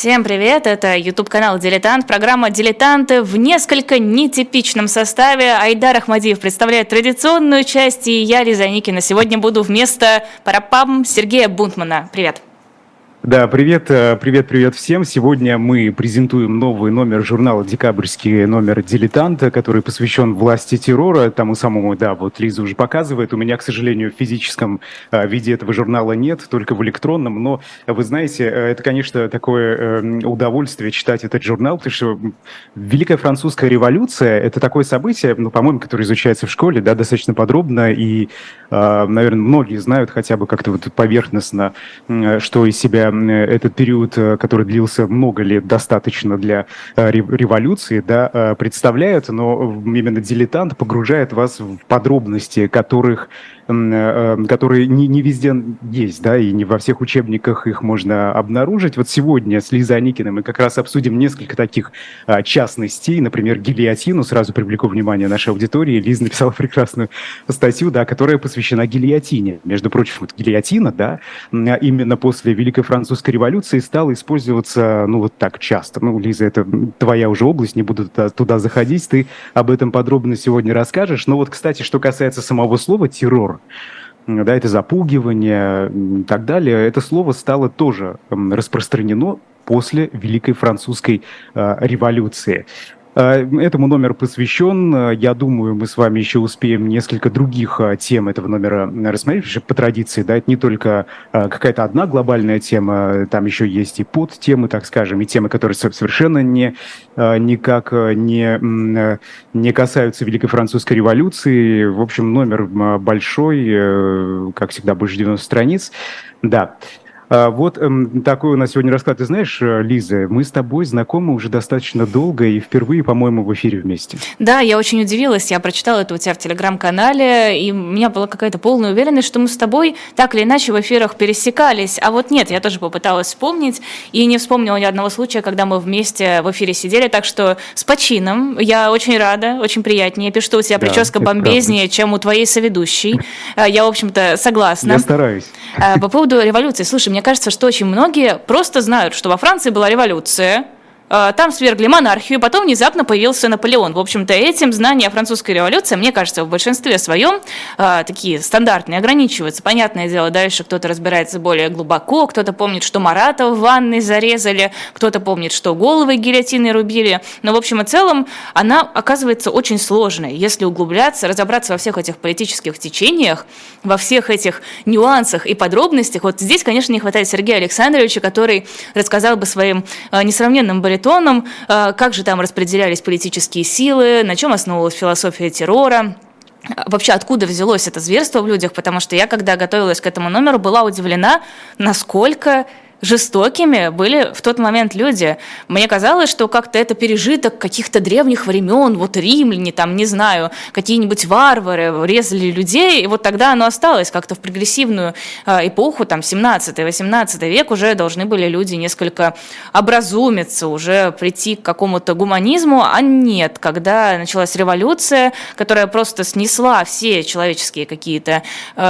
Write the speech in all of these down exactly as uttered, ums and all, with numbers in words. Всем привет, это YouTube-канал «Дилетант», программа «Дилетанты» в несколько нетипичном составе. Айдар Ахмадиев представляет традиционную часть, и я, Лиза Аникина, сегодня буду вместо парапам Сергея Бунтмана. Привет. Да, привет, привет, привет всем. Сегодня мы презентуем новый номер журнала «Декабрьский номер дилетанта», который посвящен власти террора, тому самому, да, вот Лиза уже показывает. У меня, к сожалению, в физическом виде этого журнала нет, только в электронном. Но, вы знаете, это, конечно, такое удовольствие читать этот журнал, потому что Великая Французская революция – это такое событие, ну, по-моему, которое изучается в школе, да, достаточно подробно. И, наверное, многие знают хотя бы как-то вот поверхностно, что из себя этот период, который длился много лет, достаточно для революции, да, представляют, но именно «Дилетант» погружает вас в подробности, которых, которые не, не везде есть, да, и не во всех учебниках их можно обнаружить. Вот сегодня с Лизой Аникиной мы как раз обсудим несколько таких частностей, например, гильотину. Сразу привлеку внимание нашей аудитории. Лиза написала прекрасную статью, да, которая посвящена гильотине. Между прочим, вот гильотина, да, именно после Великой Французской Французской революции стала использоваться, ну, вот так часто. Ну, Лиза, это твоя уже область, не буду туда, туда заходить, ты об этом подробно сегодня расскажешь. Но вот, кстати, что касается самого слова «террор», да, это запугивание и так далее, это слово стало тоже распространено после Великой Французской э, революции. Этому номер посвящен. Я думаю, мы с вами еще успеем несколько других тем этого номера рассмотреть, потому что по традиции, да, это не только какая-то одна глобальная тема, там еще есть и подтемы, так скажем, и темы, которые совершенно не, никак не, не касаются Великой Французской революции. В общем, номер большой, как всегда, больше девяноста страниц. Да. Вот такой у нас сегодня расклад. Ты знаешь, Лиза, мы с тобой знакомы уже достаточно долго и впервые, по-моему, в эфире вместе. Да, я очень удивилась. Я прочитала это у тебя в Телеграм-канале, и у меня была какая-то полная уверенность, что мы с тобой так или иначе в эфирах пересекались. А вот нет, я тоже попыталась вспомнить, и не вспомнила ни одного случая, когда мы вместе в эфире сидели. Так что с почином. Я очень рада, очень приятнее. Пишу, что у тебя, да, прическа бомбезнее, правда, чем у твоей соведущей. Я, в общем-то, согласна. Я стараюсь. По поводу революции. Слушай, мне Мне кажется, что очень многие просто знают, что во Франции была революция, там свергли монархию, потом внезапно появился Наполеон. В общем-то, этим знания о французской революции, мне кажется, в большинстве своем такие стандартные, ограничиваются. Понятное дело, дальше кто-то разбирается более глубоко, кто-то помнит, что Марата в ванной зарезали, кто-то помнит, что головы гильотиной рубили. Но, в общем и целом, она оказывается очень сложной. Если углубляться, разобраться во всех этих политических течениях, во всех этих нюансах и подробностях, вот здесь, конечно, не хватает Сергея Александровича, который рассказал бы своим несравненным баритоном, тоном, как же там распределялись политические силы, на чем основывалась философия террора, вообще откуда взялось это зверство в людях, потому что я, когда готовилась к этому номеру, была удивлена, насколько жестокими были в тот момент люди. Мне казалось, что как-то это пережиток каких-то древних времен, вот римляне, там, не знаю, какие-нибудь варвары резали людей, и вот тогда оно осталось как-то в прогрессивную эпоху, там, семнадцатый-восемнадцатый век уже должны были люди несколько образумиться, уже прийти к какому-то гуманизму, а нет, когда началась революция, которая просто снесла все человеческие какие-то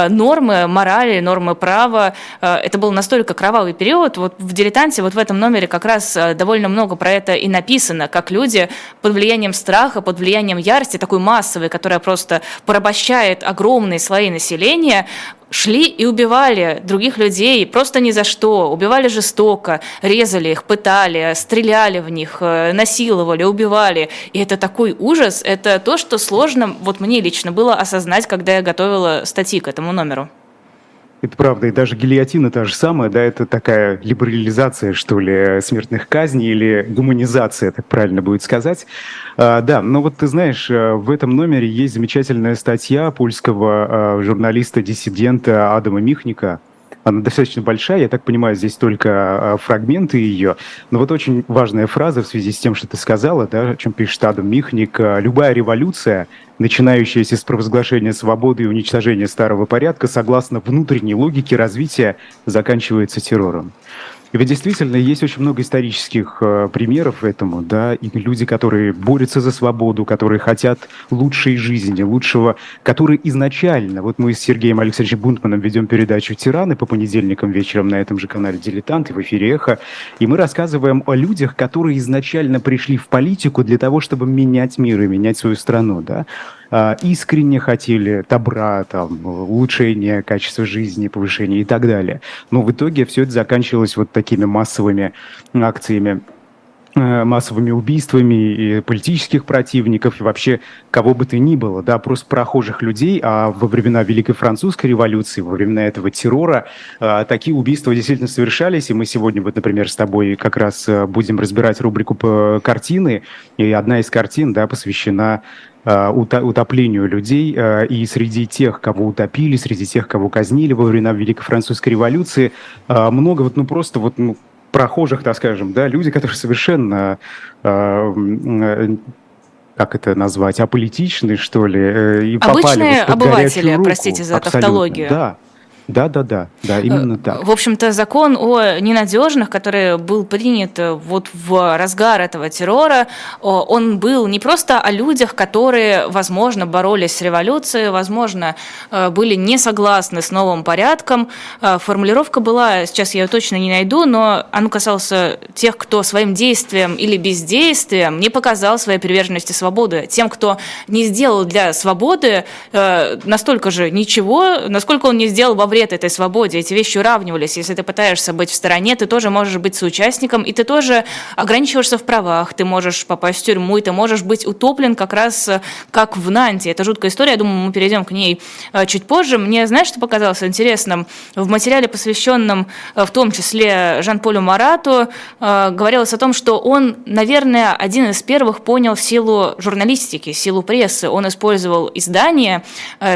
нормы, морали, нормы права, это был настолько кровавый период. Вот в «Дилетанте», вот в этом номере как раз довольно много про это и написано, как люди под влиянием страха, под влиянием ярости, такой массовой, которая просто порабощает огромные слои населения, шли и убивали других людей просто ни за что, убивали жестоко, резали их, пытали, стреляли в них, насиловали, убивали. И это такой ужас, это то, что сложно вот мне лично было осознать, когда я готовила статьи к этому номеру. Это правда, и даже гильотина та же самая, да, это такая либерализация, что ли, смертных казней или гуманизация, так правильно будет сказать. А, да, но вот ты знаешь, в этом номере есть замечательная статья польского а, журналиста-диссидента Адама Михника. Она достаточно большая, я так понимаю, здесь только фрагменты ее. Но вот очень важная фраза в связи с тем, что ты сказала, да, о чем пишет Адам Михник. «Любая революция, начинающаяся с провозглашения свободы и уничтожения старого порядка, согласно внутренней логике развития, заканчивается террором». И вот действительно есть очень много исторических э, примеров этому, да, и люди, которые борются за свободу, которые хотят лучшей жизни, лучшего, которые изначально, вот мы с Сергеем Алексеевичем Бунтманом ведем передачу «Тираны» по понедельникам вечером на этом же канале «Дилетант» и в эфире «Эхо», и мы рассказываем о людях, которые изначально пришли в политику для того, чтобы менять мир и менять свою страну, да. Искренне хотели добра, там, улучшения качества жизни, повышения и так далее. Но в итоге все это заканчивалось вот такими массовыми акциями, массовыми убийствами и политических противников, и вообще кого бы то ни было, да, просто прохожих людей. А во времена Великой Французской революции, во времена этого террора, такие убийства действительно совершались, и мы сегодня, вот, например, с тобой как раз будем разбирать рубрику по картины, и одна из картин, да, посвящена утоплению людей, и среди тех, кого утопили, среди тех, кого казнили во времена Великой Французской революции, много вот, ну, просто вот, ну, прохожих, так скажем, да, люди, которые совершенно, э, как это назвать, аполитичны, что ли, э, и попали вот под горячую руку. Обычные обыватели, простите за эту тавтологию. Да. Да, да, да, да, именно так. В общем-то, закон о ненадежных, который был принят вот в разгар этого террора, он был не просто о людях, которые, возможно, боролись с революцией, возможно, были не согласны с новым порядком. Формулировка была, сейчас я ее точно не найду, но она касалась тех, кто своим действием или бездействием не показал своей приверженности свободы, тем, кто не сделал для свободы настолько же ничего, насколько он не сделал во время этой свободе. Эти вещи уравнивались. Если ты пытаешься быть в стороне, ты тоже можешь быть соучастником, и ты тоже ограничиваешься в правах, ты можешь попасть в тюрьму, и ты можешь быть утоплен как раз как в Нанте. Это жуткая история, я думаю, мы перейдем к ней чуть позже. Мне, знаешь, что показалось интересным? В материале, посвященном в том числе Жан-Полю Марату, говорилось о том, что он, наверное, один из первых понял силу журналистики, силу прессы. Он использовал издания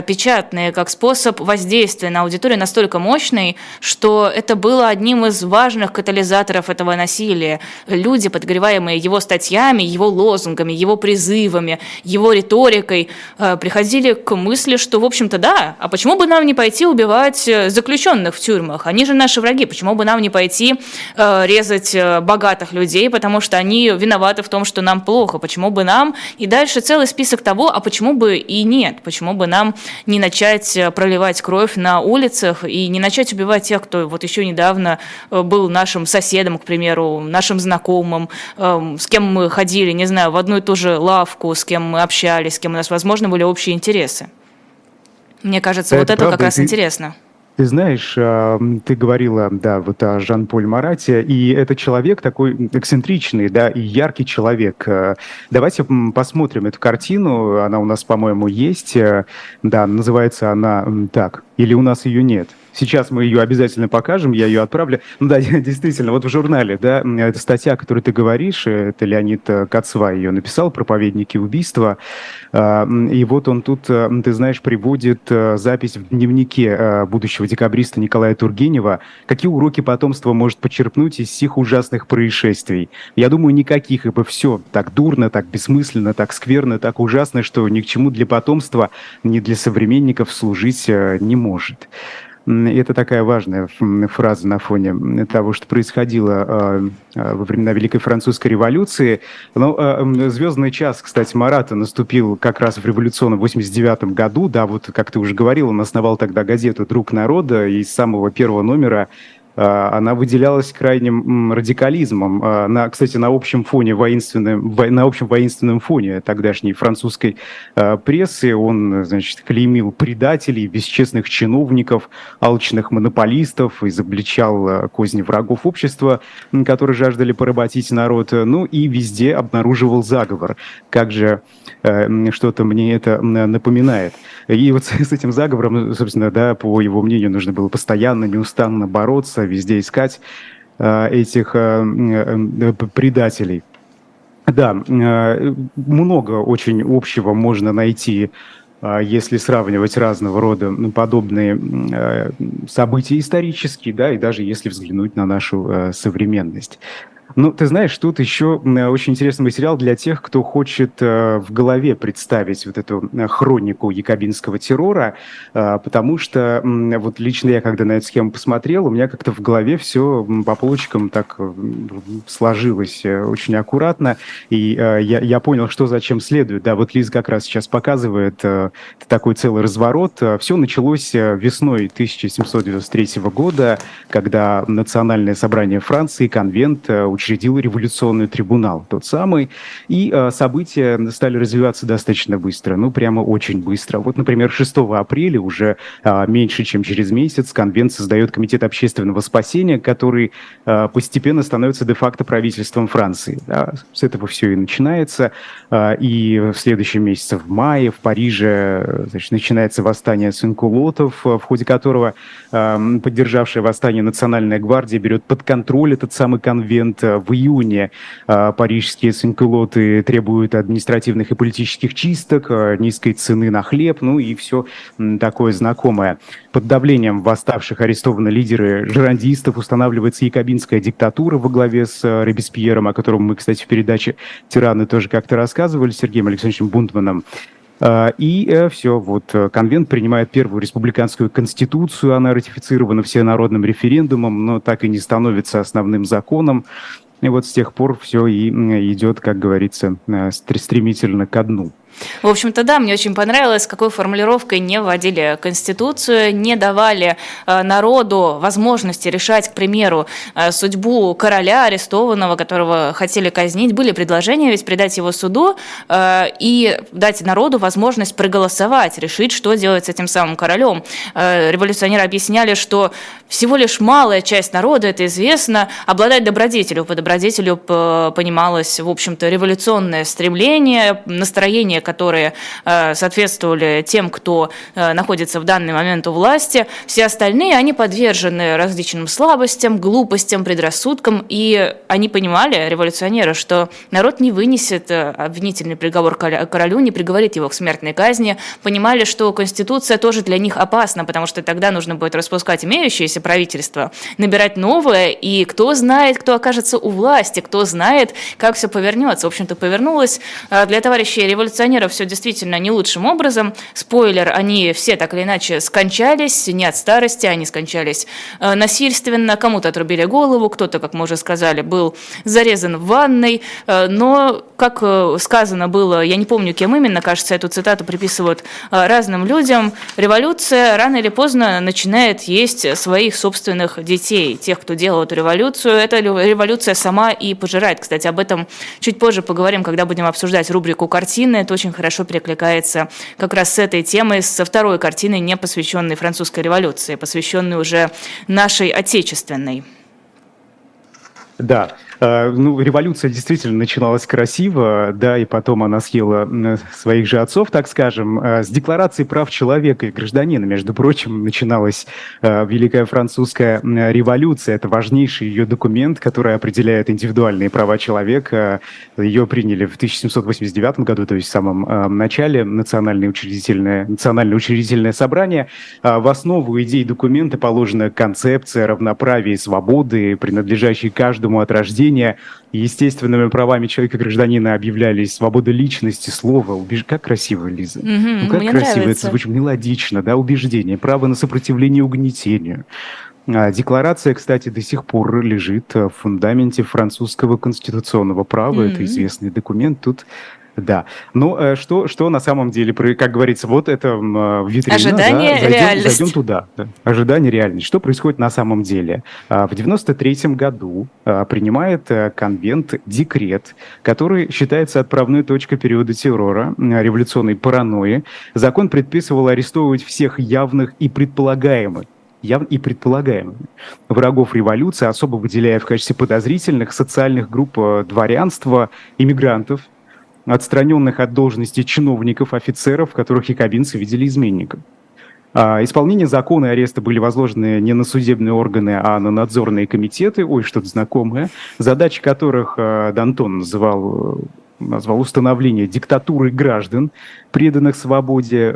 печатные как способ воздействия на аудиторию, настолько мощный, что это было одним из важных катализаторов этого насилия. Люди, подогреваемые его статьями, его лозунгами, его призывами, его риторикой, приходили к мысли, что, в общем-то, да, а почему бы нам не пойти убивать заключенных в тюрьмах? Они же наши враги. Почему бы нам не пойти резать богатых людей, потому что они виноваты в том, что нам плохо? Почему бы нам? И дальше целый список того, а почему бы и нет? Почему бы нам не начать проливать кровь на улице и не начать убивать тех, кто вот еще недавно был нашим соседом, к примеру, нашим знакомым, с кем мы ходили, не знаю, в одну и ту же лавку, с кем мы общались, с кем у нас, возможно, были общие интересы. Мне кажется, да, вот это, это как раз ты... интересно. Ты знаешь, ты говорила, да, вот о Жан-Поль Марате, и это человек такой эксцентричный, да, и яркий человек. Давайте посмотрим эту картину, она у нас, по-моему, есть, да, называется она так, или у нас ее нет. Сейчас мы ее обязательно покажем, я ее отправлю. Ну да, действительно, вот в журнале, да, эта статья, о которой ты говоришь, это Леонид Кацва ее написал, «Проповедники убийства». И вот он тут, ты знаешь, приводит запись в дневнике будущего декабриста Николая Тургенева. Какие уроки потомство может почерпнуть из всех ужасных происшествий? Я думаю, никаких, ибо все так дурно, так бессмысленно, так скверно, так ужасно, что ни к чему для потомства, ни для современников служить не может. Это такая важная фраза на фоне того, что происходило во времена Великой Французской революции. Но звездный час, кстати, Марата наступил как раз в революционном восемьдесят девятом году. Да, вот как ты уже говорил, он основал тогда газету «Друг народа», и с самого первого номера она выделялась крайним радикализмом, на, кстати, на общем фоне воинственном, на общем воинственном фоне тогдашней французской прессы. Он, значит, клеймил предателей, бесчестных чиновников, алчных монополистов, изобличал козни врагов общества, которые жаждали поработить народ, ну и везде обнаруживал заговор. Как же что-то мне это напоминает. И вот с этим заговором, собственно, да, по его мнению, нужно было постоянно, неустанно бороться, везде искать э, этих э, предателей. Да, э, много очень общего можно найти, э, если сравнивать разного рода подобные э, события исторические, да, и даже если взглянуть на нашу э, современность. Ну, ты знаешь, тут еще очень интересный материал для тех, кто хочет в голове представить вот эту хронику якобинского террора, потому что вот лично я, когда на эту схему посмотрел, у меня как-то в голове все по полочкам так сложилось очень аккуратно, и я, я понял, что зачем следует. Да, вот Лиза как раз сейчас показывает такой целый разворот. Все началось весной тысяча семьсот девяносто третьего года, когда Национальное собрание Франции, конвент, учредил революционный трибунал, тот самый, и э, события стали развиваться достаточно быстро, ну, прямо очень быстро. Вот, например, шестого апреля, уже э, меньше, чем через месяц, конвент создает Комитет общественного спасения, который э, постепенно становится де-факто правительством Франции. Да, с этого все и начинается. Э, и в следующем месяце, в мае, в Париже, значит, начинается восстание сенкулотов, в ходе которого э, поддержавшая восстание Национальная гвардия берет под контроль этот самый конвент. В июне э, парижские сенкулоты требуют административных и политических чисток, э, низкой цены на хлеб, ну и все э, такое знакомое. Под давлением восставших арестованы лидеры жерандистов, устанавливается якобинская диктатура во главе с э, Робеспьером, о котором мы, кстати, в передаче «Тираны» тоже как-то рассказывали, с Сергеем Александровичем Бунтманом. И все, вот конвент принимает первую республиканскую конституцию, она ратифицирована всенародным референдумом, но так и не становится основным законом. И вот с тех пор все и идет, как говорится, стремительно ко дну. В общем-то, да, мне очень понравилось, с какой формулировкой не вводили Конституцию, не давали народу возможности решать, к примеру, судьбу короля арестованного, которого хотели казнить. Были предложения ведь придать его суду и дать народу возможность проголосовать, решить, что делать с этим самым королем. Революционеры объясняли, что всего лишь малая часть народа, это известно, обладает добродетелью. По добродетелю понималось, в общем-то, революционное стремление, настроение, которые соответствовали тем, кто находится в данный момент у власти. Все остальные, они подвержены различным слабостям, глупостям, предрассудкам, и они понимали, революционеры, что народ не вынесет обвинительный приговор королю, не приговорит его к смертной казни, понимали, что Конституция тоже для них опасна, потому что тогда нужно будет распускать имеющееся правительство, набирать новое, и кто знает, кто окажется у власти, кто знает, как все повернется. В общем-то, повернулось для товарищей революционеров все действительно не лучшим образом. Спойлер, они все так или иначе скончались, не от старости, они скончались насильственно, кому-то отрубили голову, кто-то, как мы уже сказали, был зарезан в ванной, но, как сказано было, я не помню, кем именно, кажется, эту цитату приписывают разным людям, революция рано или поздно начинает есть своих собственных детей, тех, кто делал эту революцию, эта революция сама и пожирает. Кстати, об этом чуть позже поговорим, когда будем обсуждать рубрику «Картины», это очень хорошо перекликается как раз с этой темой, со второй картиной, не посвященной Французской революции, посвященной уже нашей отечественной. Да, ну, революция действительно начиналась красиво, да, и потом она съела своих же отцов, так скажем. С Декларации прав человека и гражданина, между прочим, начиналась Великая Французская революция. Это важнейший ее документ, который определяет индивидуальные права человека. Ее приняли в тысяча семьсот восемьдесят девятом году, то есть в самом начале, Национальное учредительное, Национальное учредительное собрание. В основу идей документа положена концепция равноправия и свободы, принадлежащей каждому от рождения. Естественными правами человека и гражданина объявлялись свобода личности, слова, убеж... как красиво, Лиза, mm-hmm, ну, как мне красиво нравится. Это звучит мелодично, да, убеждение, право на сопротивление угнетению. Декларация, кстати, до сих пор лежит в фундаменте французского конституционного права, mm-hmm. Это известный документ, тут... Да, но что, что на самом деле, как говорится, вот это витрина, ожидание, да, зайдем, реальность. Зайдем туда, да. Ожидание, реальность. Что происходит на самом деле? В девяносто третьем году принимает конвент декрет, который считается отправной точкой периода террора, революционной паранойи. Закон предписывал арестовывать всех явных и предполагаемых. Явно и предполагаемыми врагов революции, особо выделяя в качестве подозрительных социальных групп дворянства, иммигрантов, отстраненных от должности чиновников, офицеров, которых якобинцы видели изменников. Исполнение закона и ареста были возложены не на судебные органы, а на надзорные комитеты, ой, что-то знакомое, задачи которых Д'Антон называл, назвал установление диктатуры граждан, преданных свободе,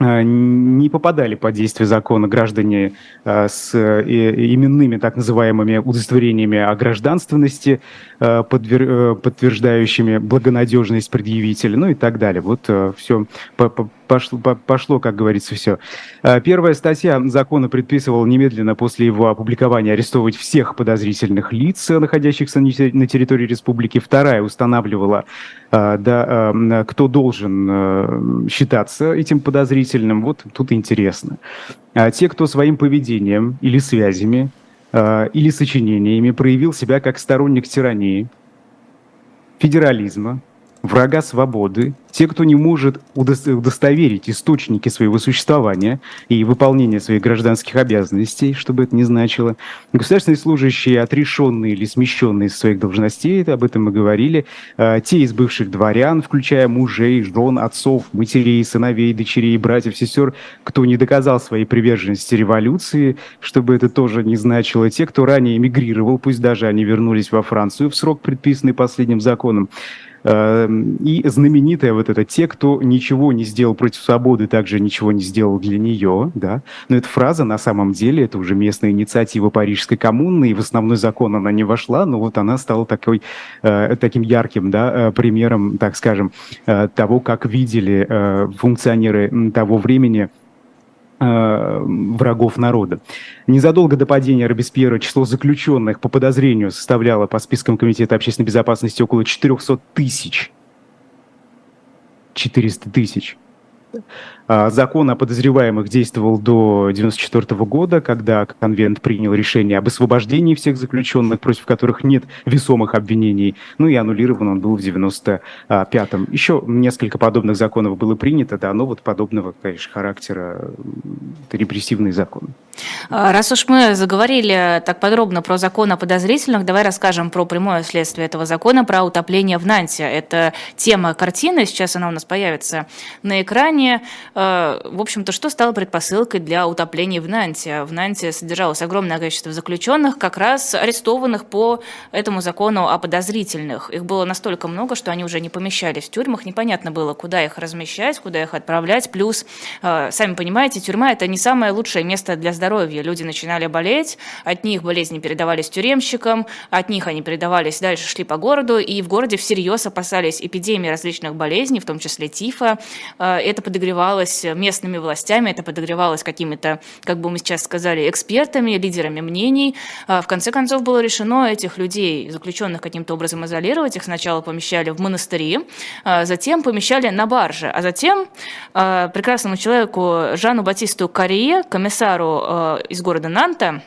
не попадали под действие закона граждане с именными так называемыми удостоверениями о гражданственности, подтверждающими благонадежность предъявителя, ну и так далее. Вот все пошло, пошло, как говорится, все. Первая статья закона предписывала немедленно после его опубликования арестовывать всех подозрительных лиц, находящихся на территории республики. Вторая устанавливала, да, кто должен считаться этим подозрительным. Вот тут интересно. А те, кто своим поведением или связями, э, или сочинениями проявил себя как сторонник тирании, федерализма, врага свободы, те, кто не может удостоверить источники своего существования и выполнения своих гражданских обязанностей, что бы это ни значило, государственные служащие, отрешенные или смещенные со своих должностей, об этом мы говорили, те из бывших дворян, включая мужей, жен, отцов, матерей, сыновей, дочерей, братьев, сестер, кто не доказал своей приверженности революции, что бы это тоже ни значило, те, кто ранее эмигрировал, пусть даже они вернулись во Францию в срок, предписанный последним законом, и знаменитая вот это «те, кто ничего не сделал против свободы, также ничего не сделал для нее», да, но эта фраза на самом деле это уже местная инициатива Парижской коммуны, и в основной закон она не вошла, но вот она стала такой, таким ярким, да, примером, так скажем, того, как видели функционеры того времени врагов народа. Незадолго до падения Робеспьера число заключенных по подозрению составляло по спискам Комитета общественной безопасности около четырёхсот тысяч. четыреста тысяч. Закон о подозреваемых действовал до девяносто четвёртого года, когда конвент принял решение об освобождении всех заключенных, против которых нет весомых обвинений. Ну и аннулирован он был в девяносто пятом. Еще несколько подобных законов было принято, да, но вот подобного, конечно, характера репрессивный закон. Раз уж мы заговорили так подробно про закон о подозрительных, давай расскажем про прямое следствие этого закона, про утопление в Нанте. Это тема картины, сейчас она у нас появится на экране. В общем-то, что стало предпосылкой для утопления в Нанте? В Нанте содержалось огромное количество заключенных, как раз арестованных по этому закону о подозрительных. Их было настолько много, что они уже не помещались в тюрьмах, непонятно было, куда их размещать, куда их отправлять. Плюс, сами понимаете, тюрьма – это не самое лучшее место для здоровья. Люди начинали болеть, от них болезни передавались тюремщикам, от них они передавались, дальше шли по городу, и в городе всерьез опасались эпидемии различных болезней, в том числе тифа. Это подогревалось местными властями, это подогревалось какими-то, как бы мы сейчас сказали, экспертами, лидерами мнений. В конце концов было решено этих людей, заключенных каким-то образом изолировать, их сначала помещали в монастыри, затем помещали на барже, а затем прекрасному человеку Жану-Батисту Карье, комиссару из города Нанта,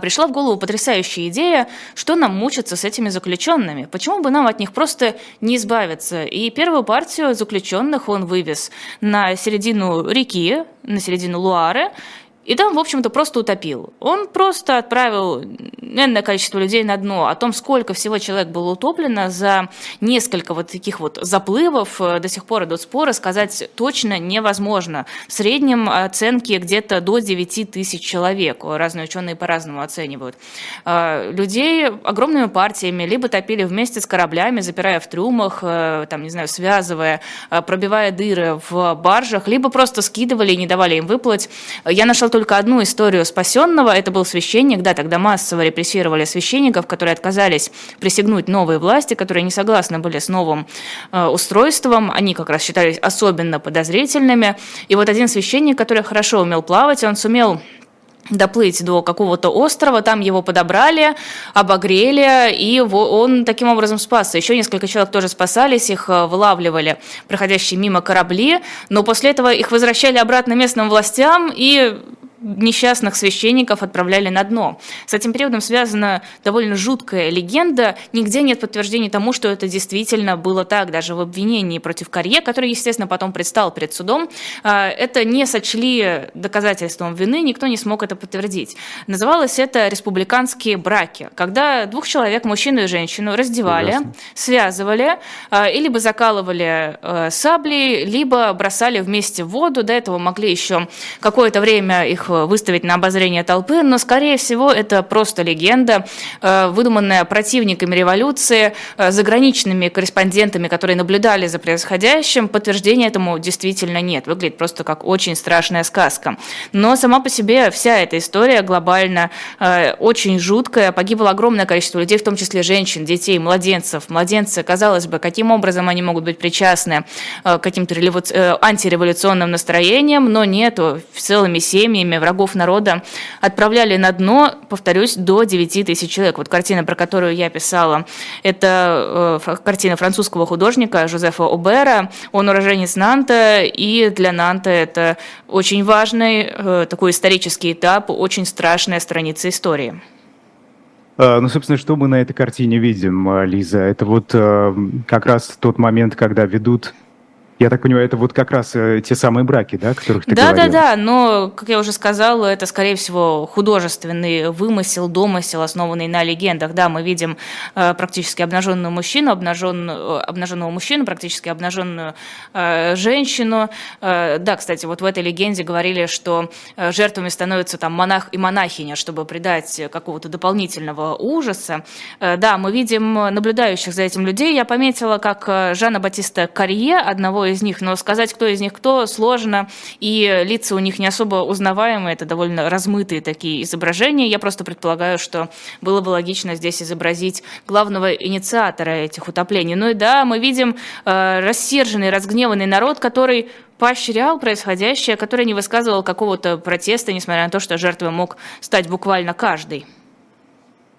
пришла в голову потрясающая идея, что нам мучиться с этими заключенными. Почему бы нам от них просто не избавиться? И первую партию заключенных он вывез на середину реки, на середину Луары, и там, в общем-то, просто утопил. Он просто отправил энное количество людей на дно. О том, сколько всего человек было утоплено за несколько вот таких вот заплывов, до сих пор идут споры, сказать точно невозможно. В среднем оценки где-то до девяти тысяч человек. Разные ученые по-разному оценивают. Людей огромными партиями либо топили вместе с кораблями, запирая в трюмах, там, не знаю, связывая, пробивая дыры в баржах, либо просто скидывали и не давали им выплыть. Я нашла только одну историю спасенного. Это был священник, да, тогда массово репрессировали священников, которые отказались присягнуть новой власти, которые не согласны были с новым э, устройством. Они как раз считались особенно подозрительными. И вот один священник, который хорошо умел плавать, он сумел доплыть до какого-то острова, там его подобрали, обогрели, и он таким образом спасся. Еще несколько человек тоже спасались, их вылавливали проходящие мимо корабли, но после этого их возвращали обратно местным властям и несчастных священников отправляли на дно. С этим периодом связана довольно жуткая легенда. Нигде нет подтверждений тому, что это действительно было так, даже в обвинении против Карье, который, естественно, потом предстал перед судом. Это не сочли доказательством вины, никто не смог это подтвердить. Называлось это республиканские браки, когда двух человек, мужчину и женщину, раздевали, Прекрасно. связывали, и либо закалывали саблей, либо бросали вместе в воду. До этого могли еще какое-то время их выставить на обозрение толпы, но, скорее всего, это просто легенда, выдуманная противниками революции, заграничными корреспондентами, которые наблюдали за происходящим. Подтверждения этому действительно нет. Выглядит просто как очень страшная сказка. Но сама по себе вся эта история глобально очень жуткая. Погибло огромное количество людей, в том числе женщин, детей, младенцев. Младенцы, казалось бы, каким образом они могут быть причастны к каким-то антиреволюционным настроениям, но нет, целыми семьями врагов народа отправляли на дно, повторюсь, до девяти тысяч человек. Вот картина, про которую я писала, это картина французского художника Жозефа Обера. Он уроженец Нанта, и для Нанта это очень важный такой исторический этап, очень страшная страница истории. Ну, собственно, что мы на этой картине видим, Лиза? Это вот как раз тот момент, когда ведут... Я так понимаю, это вот как раз те самые браки, да, о которых ты да, говорила? Да, да, да, но, как я уже сказала, это, скорее всего, художественный вымысел, домысел, основанный на легендах. Да, мы видим э, практически обнаженного мужчину, обнаженную, обнаженного мужчину, практически обнаженную э, женщину. Э, да, кстати, вот в этой легенде говорили, что жертвами становятся там монах и монахиня, чтобы придать какого-то дополнительного ужаса. Э, да, мы видим наблюдающих за этим людей. Я пометила, как Жана-Батиста Карье, одного из из них, но сказать, кто из них кто, сложно, и лица у них не особо узнаваемые, это довольно размытые такие изображения. Я просто предполагаю, что было бы логично здесь изобразить главного инициатора этих утоплений. Ну и да, мы видим э, рассерженный, разгневанный народ, который поощрял происходящее, который не высказывал какого-то протеста, несмотря на то, что жертвой мог стать буквально каждый.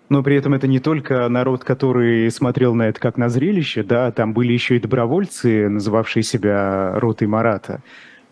Но при этом это не только народ, который смотрел на это как на зрелище, да, там были еще и добровольцы, называвшие себя ротой Марата.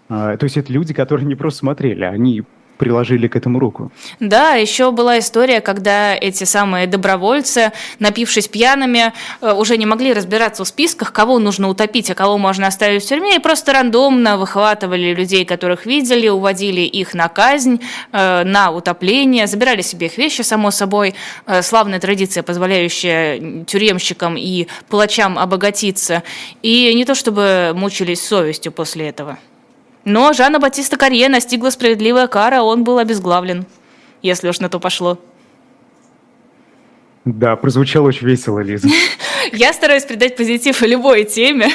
То есть это люди, которые не просто смотрели, они... приложили к этому руку. Да, еще была история, когда эти самые добровольцы, напившись пьяными, уже не могли разбираться в списках, кого нужно утопить, а кого можно оставить в тюрьме, и просто рандомно выхватывали людей, которых видели, уводили их на казнь, на утопление, забирали себе их вещи, само собой. Славная традиция, позволяющая тюремщикам и палачам обогатиться. И не то чтобы мучились совестью после этого. Но Жана-Батиста Карье настигла справедливая кара, он был обезглавлен, если уж на то пошло. Да, прозвучало очень весело, Лиза. Я стараюсь придать позитив любой теме.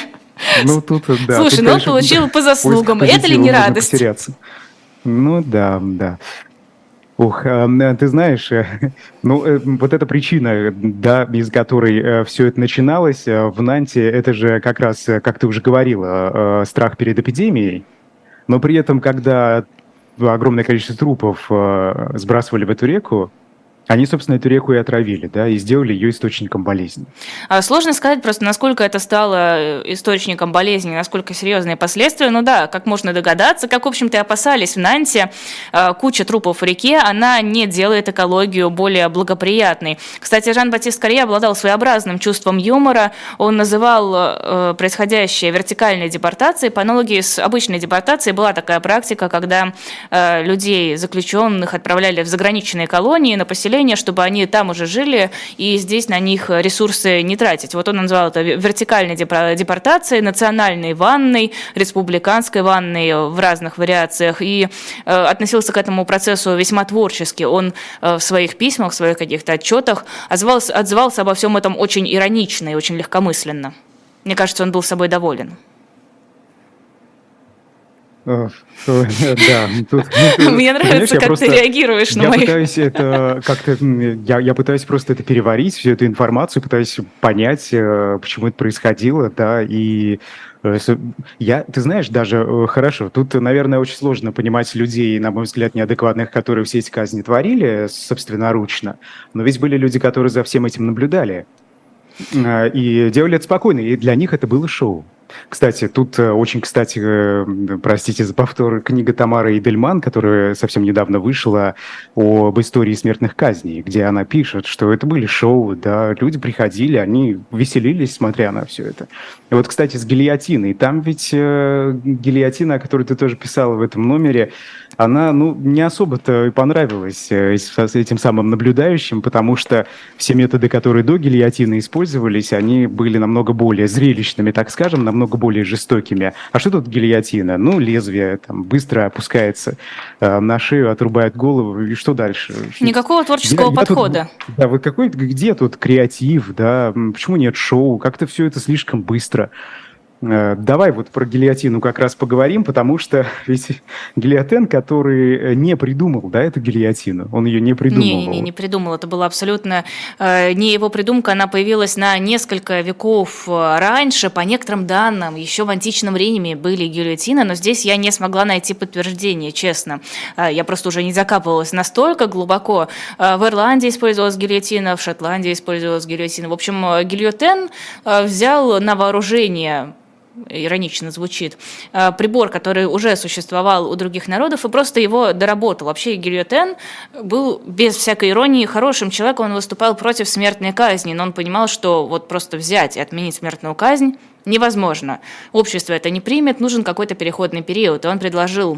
Ну, тут, да. Слушай, ну он получил по заслугам. Это ли не радость? Ну, да, да. Ох, ты знаешь, ну вот эта причина, да, из которой все это начиналось в Нанте, это же как раз, как ты уже говорила, страх перед эпидемией, но при этом, когда огромное количество трупов сбрасывали в эту реку, они, собственно, эту реку и отравили, да, и сделали ее источником болезни. Сложно сказать просто, насколько это стало источником болезни, насколько серьезные последствия. Ну да, как можно догадаться, как, в общем-то, и опасались в Нанте, куча трупов в реке, она не делает экологию более благоприятной. Кстати, Жан-Батист Карье обладал своеобразным чувством юмора. Он называл происходящее вертикальной депортацией. По аналогии с обычной депортацией была такая практика, когда людей, заключенных, отправляли в заграничные колонии на поселение, чтобы они там уже жили и здесь на них ресурсы не тратить. Вот он назвал это вертикальной депортацией, национальной ванной, республиканской ванной в разных вариациях, и э, относился к этому процессу весьма творчески. Он э, в своих письмах, в своих каких-то отчетах отзывался, отзывался обо всем этом очень иронично и очень легкомысленно. Мне кажется, он был собой доволен. Да, тут, мне нравится, как просто, ты реагируешь на я мои... Пытаюсь это как-то, я, я пытаюсь просто это переварить, всю эту информацию, пытаюсь понять, почему это происходило, да, и я, ты знаешь, даже хорошо, тут, наверное, очень сложно понимать людей, на мой взгляд, неадекватных, которые все эти казни творили собственноручно, но ведь были люди, которые за всем этим наблюдали и делали это спокойно, и для них это было шоу. Кстати, тут очень, кстати, простите за повтор, книга Тамары Эйдельман, которая совсем недавно вышла, об истории смертных казней, где она пишет, что это были шоу, да, люди приходили, они веселились, смотря на все это. И вот, кстати, с гильотиной, там ведь гильотина, о которой ты тоже писала в этом номере, она, ну, не особо-то и понравилась этим самым наблюдающим, потому что все методы, которые до гильотины использовались, они были намного более зрелищными, так скажем, намного намного более жестокими. А что тут гильотина? Ну, лезвие там быстро опускается э, на шею, отрубает голову, и что дальше? Никакого творческого я, подхода. Я тут, да, вот какой, где тут креатив, да, почему нет шоу? Как-то все это слишком быстро. Давай вот про гильотину как раз поговорим, потому что ведь Гильотен, который не придумал, да, эту гильотину, он ее не придумал. Не, не, не придумал, это была абсолютно э, не его придумка, она появилась на несколько веков раньше, по некоторым данным, еще в античном Риме были гильотины, но здесь я не смогла найти подтверждение, честно. Я просто уже не закапывалась настолько глубоко. В Ирландии использовалась гильотина, в Шотландии использовалась гильотина. В общем, Гильотен взял на вооружение, иронично звучит, прибор, который уже существовал у других народов, и просто его доработал. Вообще Гильотен был, без всякой иронии, хорошим человеком, он выступал против смертной казни, но он понимал, что вот просто взять и отменить смертную казнь невозможно. Общество это не примет, нужен какой-то переходный период, и он предложил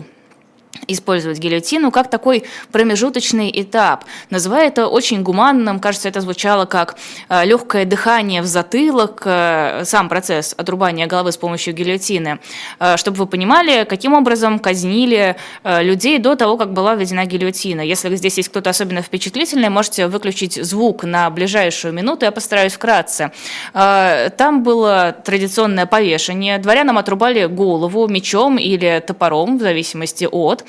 использовать гильотину как такой промежуточный этап. Называя это очень гуманным, кажется, это звучало как легкое дыхание в затылок, сам процесс отрубания головы с помощью гильотины. Чтобы вы понимали, каким образом казнили людей до того, как была введена гильотина. Если здесь есть кто-то особенно впечатлительный, можете выключить звук на ближайшую минуту, я постараюсь вкратце. Там было традиционное повешение, дворянам отрубали голову мечом или топором, в зависимости от.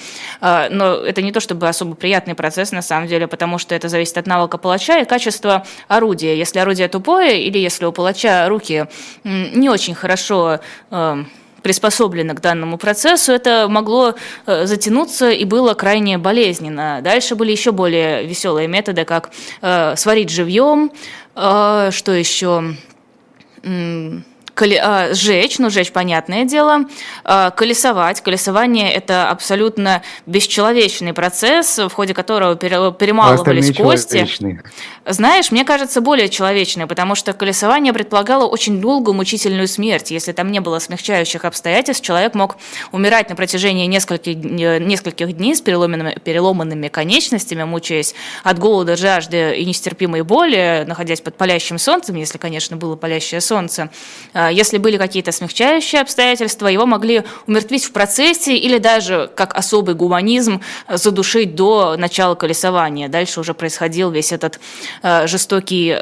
Но это не то чтобы особо приятный процесс, на самом деле, потому что это зависит от навыка палача и качества орудия. Если орудие тупое или если у палача руки не очень хорошо приспособлены к данному процессу, это могло затянуться и было крайне болезненно. Дальше были еще более веселые методы, как сварить живьем, что еще... сжечь, ну, сжечь, понятное дело, колесовать. Колесование – это абсолютно бесчеловечный процесс, в ходе которого перемалывались кости. Знаешь, мне кажется, более человечный, потому что колесование предполагало очень долгую мучительную смерть. Если там не было смягчающих обстоятельств, человек мог умирать на протяжении нескольких, нескольких дней с переломанными, переломанными конечностями, мучаясь от голода, жажды и нестерпимой боли, находясь под палящим солнцем, если, конечно, было палящее солнце. Если были какие-то смягчающие обстоятельства, его могли умертвить в процессе или даже, как особый гуманизм, задушить до начала колесования. Дальше уже происходил весь этот жестокий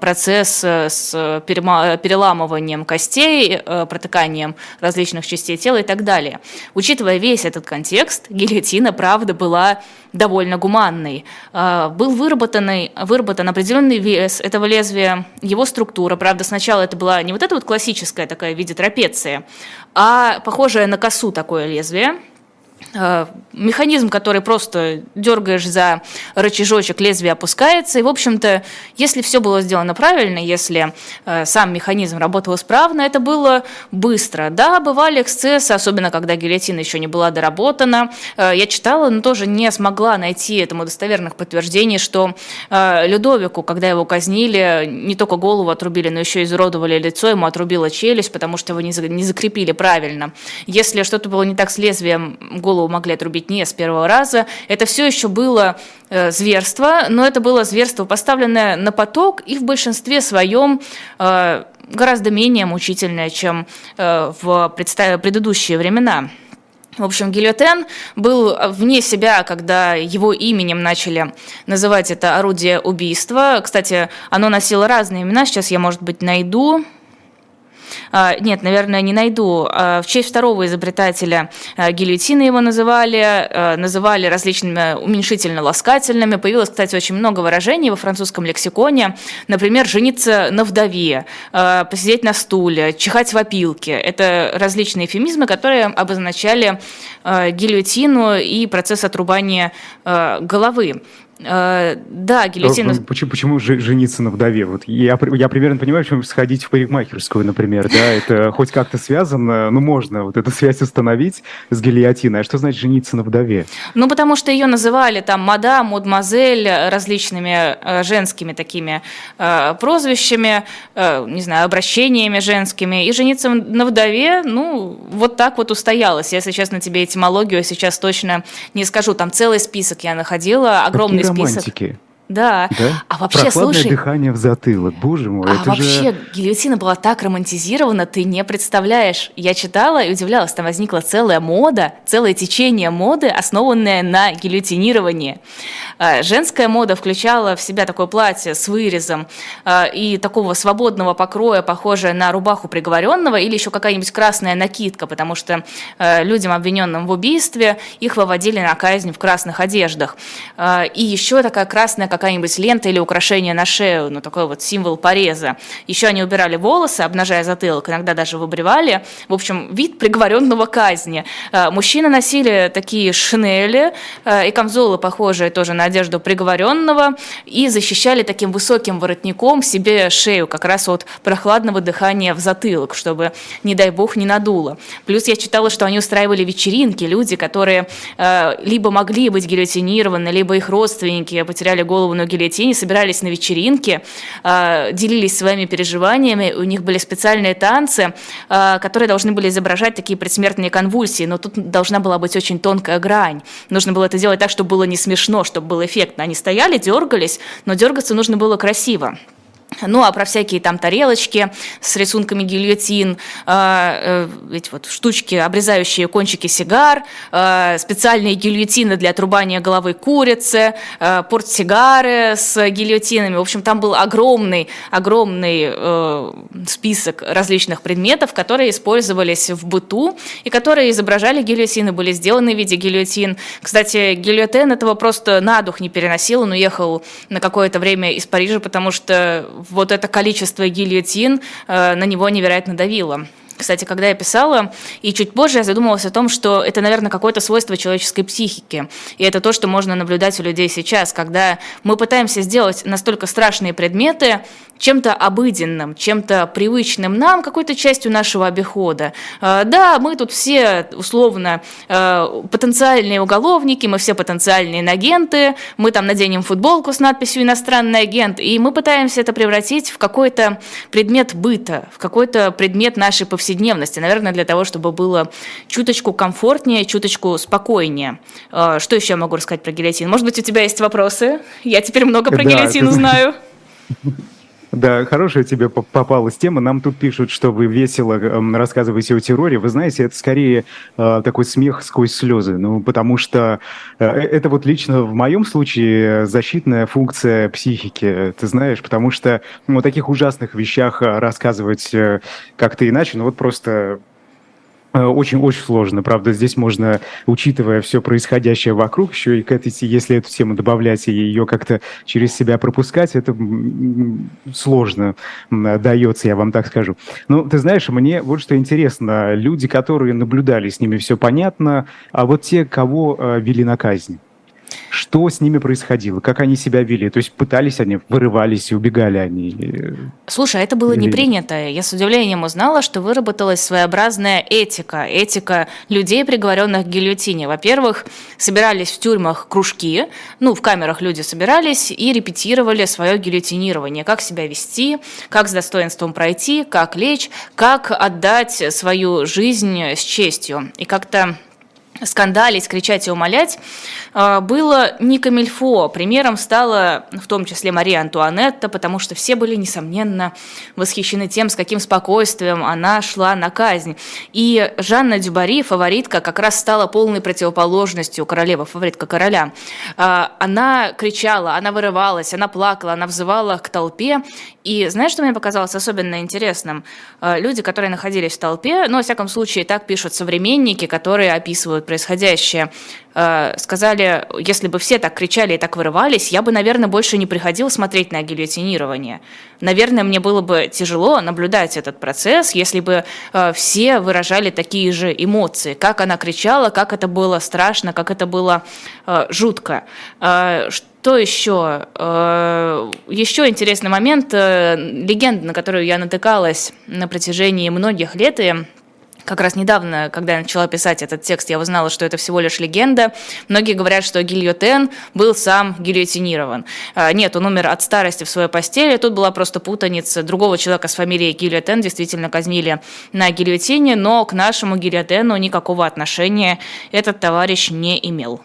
процесс с переламыванием костей, протыканием различных частей тела и так далее. Учитывая весь этот контекст, гильотина, правда, была довольно гуманной. Был выработан, выработан определенный вес этого лезвия, его структура. Правда, сначала это была не вот эта вот классическая такая в виде трапеции, а похожее на косу такое лезвие. Механизм, который просто дергаешь за рычажочек, лезвие опускается. И, в общем-то, если все было сделано правильно, если сам механизм работал исправно, это было быстро. Да, бывали эксцессы, особенно когда гильотина еще не была доработана. Я читала, но тоже не смогла найти этому достоверных подтверждений, что Людовику, когда его казнили, не только голову отрубили, но еще изуродовали лицо, ему отрубила челюсть, потому что его не закрепили правильно. Если что-то было не так с лезвием, голову могли отрубить не с первого раза. Это все еще было э, зверство, но это было зверство, поставленное на поток и в большинстве своем э, гораздо менее мучительное, чем э, в предста- предыдущие времена. В общем, Гильотен был вне себя, когда его именем начали называть это орудие убийства. Кстати, оно носило разные имена, сейчас я, может быть, найду... Нет, наверное, не найду. В честь второго изобретателя гильотины его называли, называли различными уменьшительно-ласкательными. Появилось, кстати, очень много выражений во французском лексиконе. Например, «жениться на вдове», «посидеть на стуле», «чихать в опилке». Это различные эвфемизмы, которые обозначали гильотину и процесс отрубания головы. Да, гильотина... Почему, почему жениться на вдове? Вот я, я примерно понимаю, почему сходить в парикмахерскую, например, да, это хоть как-то связано, ну, можно вот эту связь установить с гильотиной. А что значит жениться на вдове? Ну, потому что ее называли там мадам, мадемуазель, различными женскими такими прозвищами, не знаю, обращениями женскими, и жениться на вдове, ну, вот так вот устоялось. Я, если честно, тебе этимологию сейчас точно не скажу, там целый список я находила, огромный список. Романтики. Да. да? А вообще, прохладное слушай, дыхание в затылок, боже мой. А это вообще же... гильотина была так романтизирована, ты не представляешь. Я читала и удивлялась, там возникла целая мода, целое течение моды, основанное на гильотинировании. Женская мода включала в себя такое платье с вырезом и такого свободного покроя, похожее на рубаху приговоренного, или еще какая-нибудь красная накидка, потому что людям, обвиненным в убийстве, их выводили на казнь в красных одеждах. И еще такая красная какая-нибудь лента или украшение на шею, ну такой вот символ пореза. Еще они убирали волосы, обнажая затылок, иногда даже выбривали. В общем, вид приговоренного к казни. Мужчины носили такие шинели и камзолы, похожие тоже на одежду приговоренного, и защищали таким высоким воротником себе шею как раз от прохладного дыхания в затылок, чтобы, не дай бог, не надуло. Плюс я читала, что они устраивали вечеринки, люди, которые либо могли быть гильотинированы, либо их родственники потеряли голову на гильотине, собирались на вечеринке, делились своими переживаниями, у них были специальные танцы, которые должны были изображать такие предсмертные конвульсии, но тут должна была быть очень тонкая грань. Нужно было это делать так, чтобы было не смешно, чтобы было эффектно. Они стояли, дергались, но дергаться нужно было красиво. Ну, а про всякие там тарелочки с рисунками гильотин, э, ведь вот штучки, обрезающие кончики сигар, э, специальные гильотины для отрубания головы курицы, э, портсигары с гильотинами. В общем, там был огромный, огромный э, список различных предметов, которые использовались в быту и которые изображали гильотины, были сделаны в виде гильотин. Кстати, гильотен этого просто на дух не переносил, он уехал на какое-то время из Парижа, потому что... вот это количество гильотин э, на него невероятно давило. Кстати, когда я писала, и чуть позже я задумалась о том, что это, наверное, какое-то свойство человеческой психики. И это то, что можно наблюдать у людей сейчас, когда мы пытаемся сделать настолько страшные предметы чем-то обыденным, чем-то привычным нам, какой-то частью нашего обихода. Да, мы тут все, условно, потенциальные уголовники, мы все потенциальные инагенты, мы там наденем футболку с надписью «Иностранный агент», и мы пытаемся это превратить в какой-то предмет быта, в какой-то предмет нашей повседневности, наверное, для того, чтобы было чуточку комфортнее, чуточку спокойнее. Что еще я могу рассказать про гильотин? Может быть, у тебя есть вопросы? Я теперь много про да, гильотину знаю. Да, хорошая тебе попалась тема. Нам тут пишут, что вы весело рассказываете о терроре. Вы знаете, это скорее э, такой смех сквозь слезы. Ну, потому что э, это вот лично в моем случае защитная функция психики, ты знаешь, потому что ну, о таких ужасных вещах рассказывать э, как-то иначе, ну вот просто... Очень-очень сложно, правда, здесь можно, учитывая все происходящее вокруг, еще и к этой, если эту тему добавлять и ее как-то через себя пропускать, это сложно дается, я вам так скажу. Ну, ты знаешь, мне вот что интересно, люди, которые наблюдали, с ними все понятно, а вот те, кого вели на казнь, что с ними происходило? Как они себя вели? То есть пытались они, вырывались, убегали они? Слушай, а это было не принято. Я с удивлением узнала, что выработалась своеобразная этика. Этика людей, приговоренных к гильотине. Во-первых, собирались в тюрьмах кружки. Ну, в камерах люди собирались и репетировали свое гильотинирование. Как себя вести, как с достоинством пройти, как лечь, как отдать свою жизнь с честью. И как-то... скандалить, кричать и умолять было не камильфо. Примером стала в том числе Мария Антуанетта, потому что все были, несомненно, восхищены тем, с каким спокойствием она шла на казнь. И Жанна Дюбари, фаворитка, как раз стала полной противоположностью королевы, фаворитка короля. Она кричала, она вырывалась, она плакала, она взывала к толпе. И знаешь, что мне показалось особенно интересным? Люди, которые находились в толпе, ну, во всяком случае, так пишут современники, которые описывают происходящее, сказали, если бы все так кричали и так вырывались, я бы, наверное, больше не приходил смотреть на гильотинирование. Наверное, мне было бы тяжело наблюдать этот процесс, если бы все выражали такие же эмоции. Как она кричала, как это было страшно, как это было жутко. Что еще? Еще интересный момент, легенда, на которую я натыкалась на протяжении многих лет, и как раз недавно, когда я начала писать этот текст, я узнала, что это всего лишь легенда. Многие говорят, что гильотен был сам гильотинирован. Нет, он умер от старости в своей постели. Тут была просто путаница. Другого человека с фамилией Гильотен действительно казнили на гильотине, но к нашему гильотену никакого отношения этот товарищ не имел.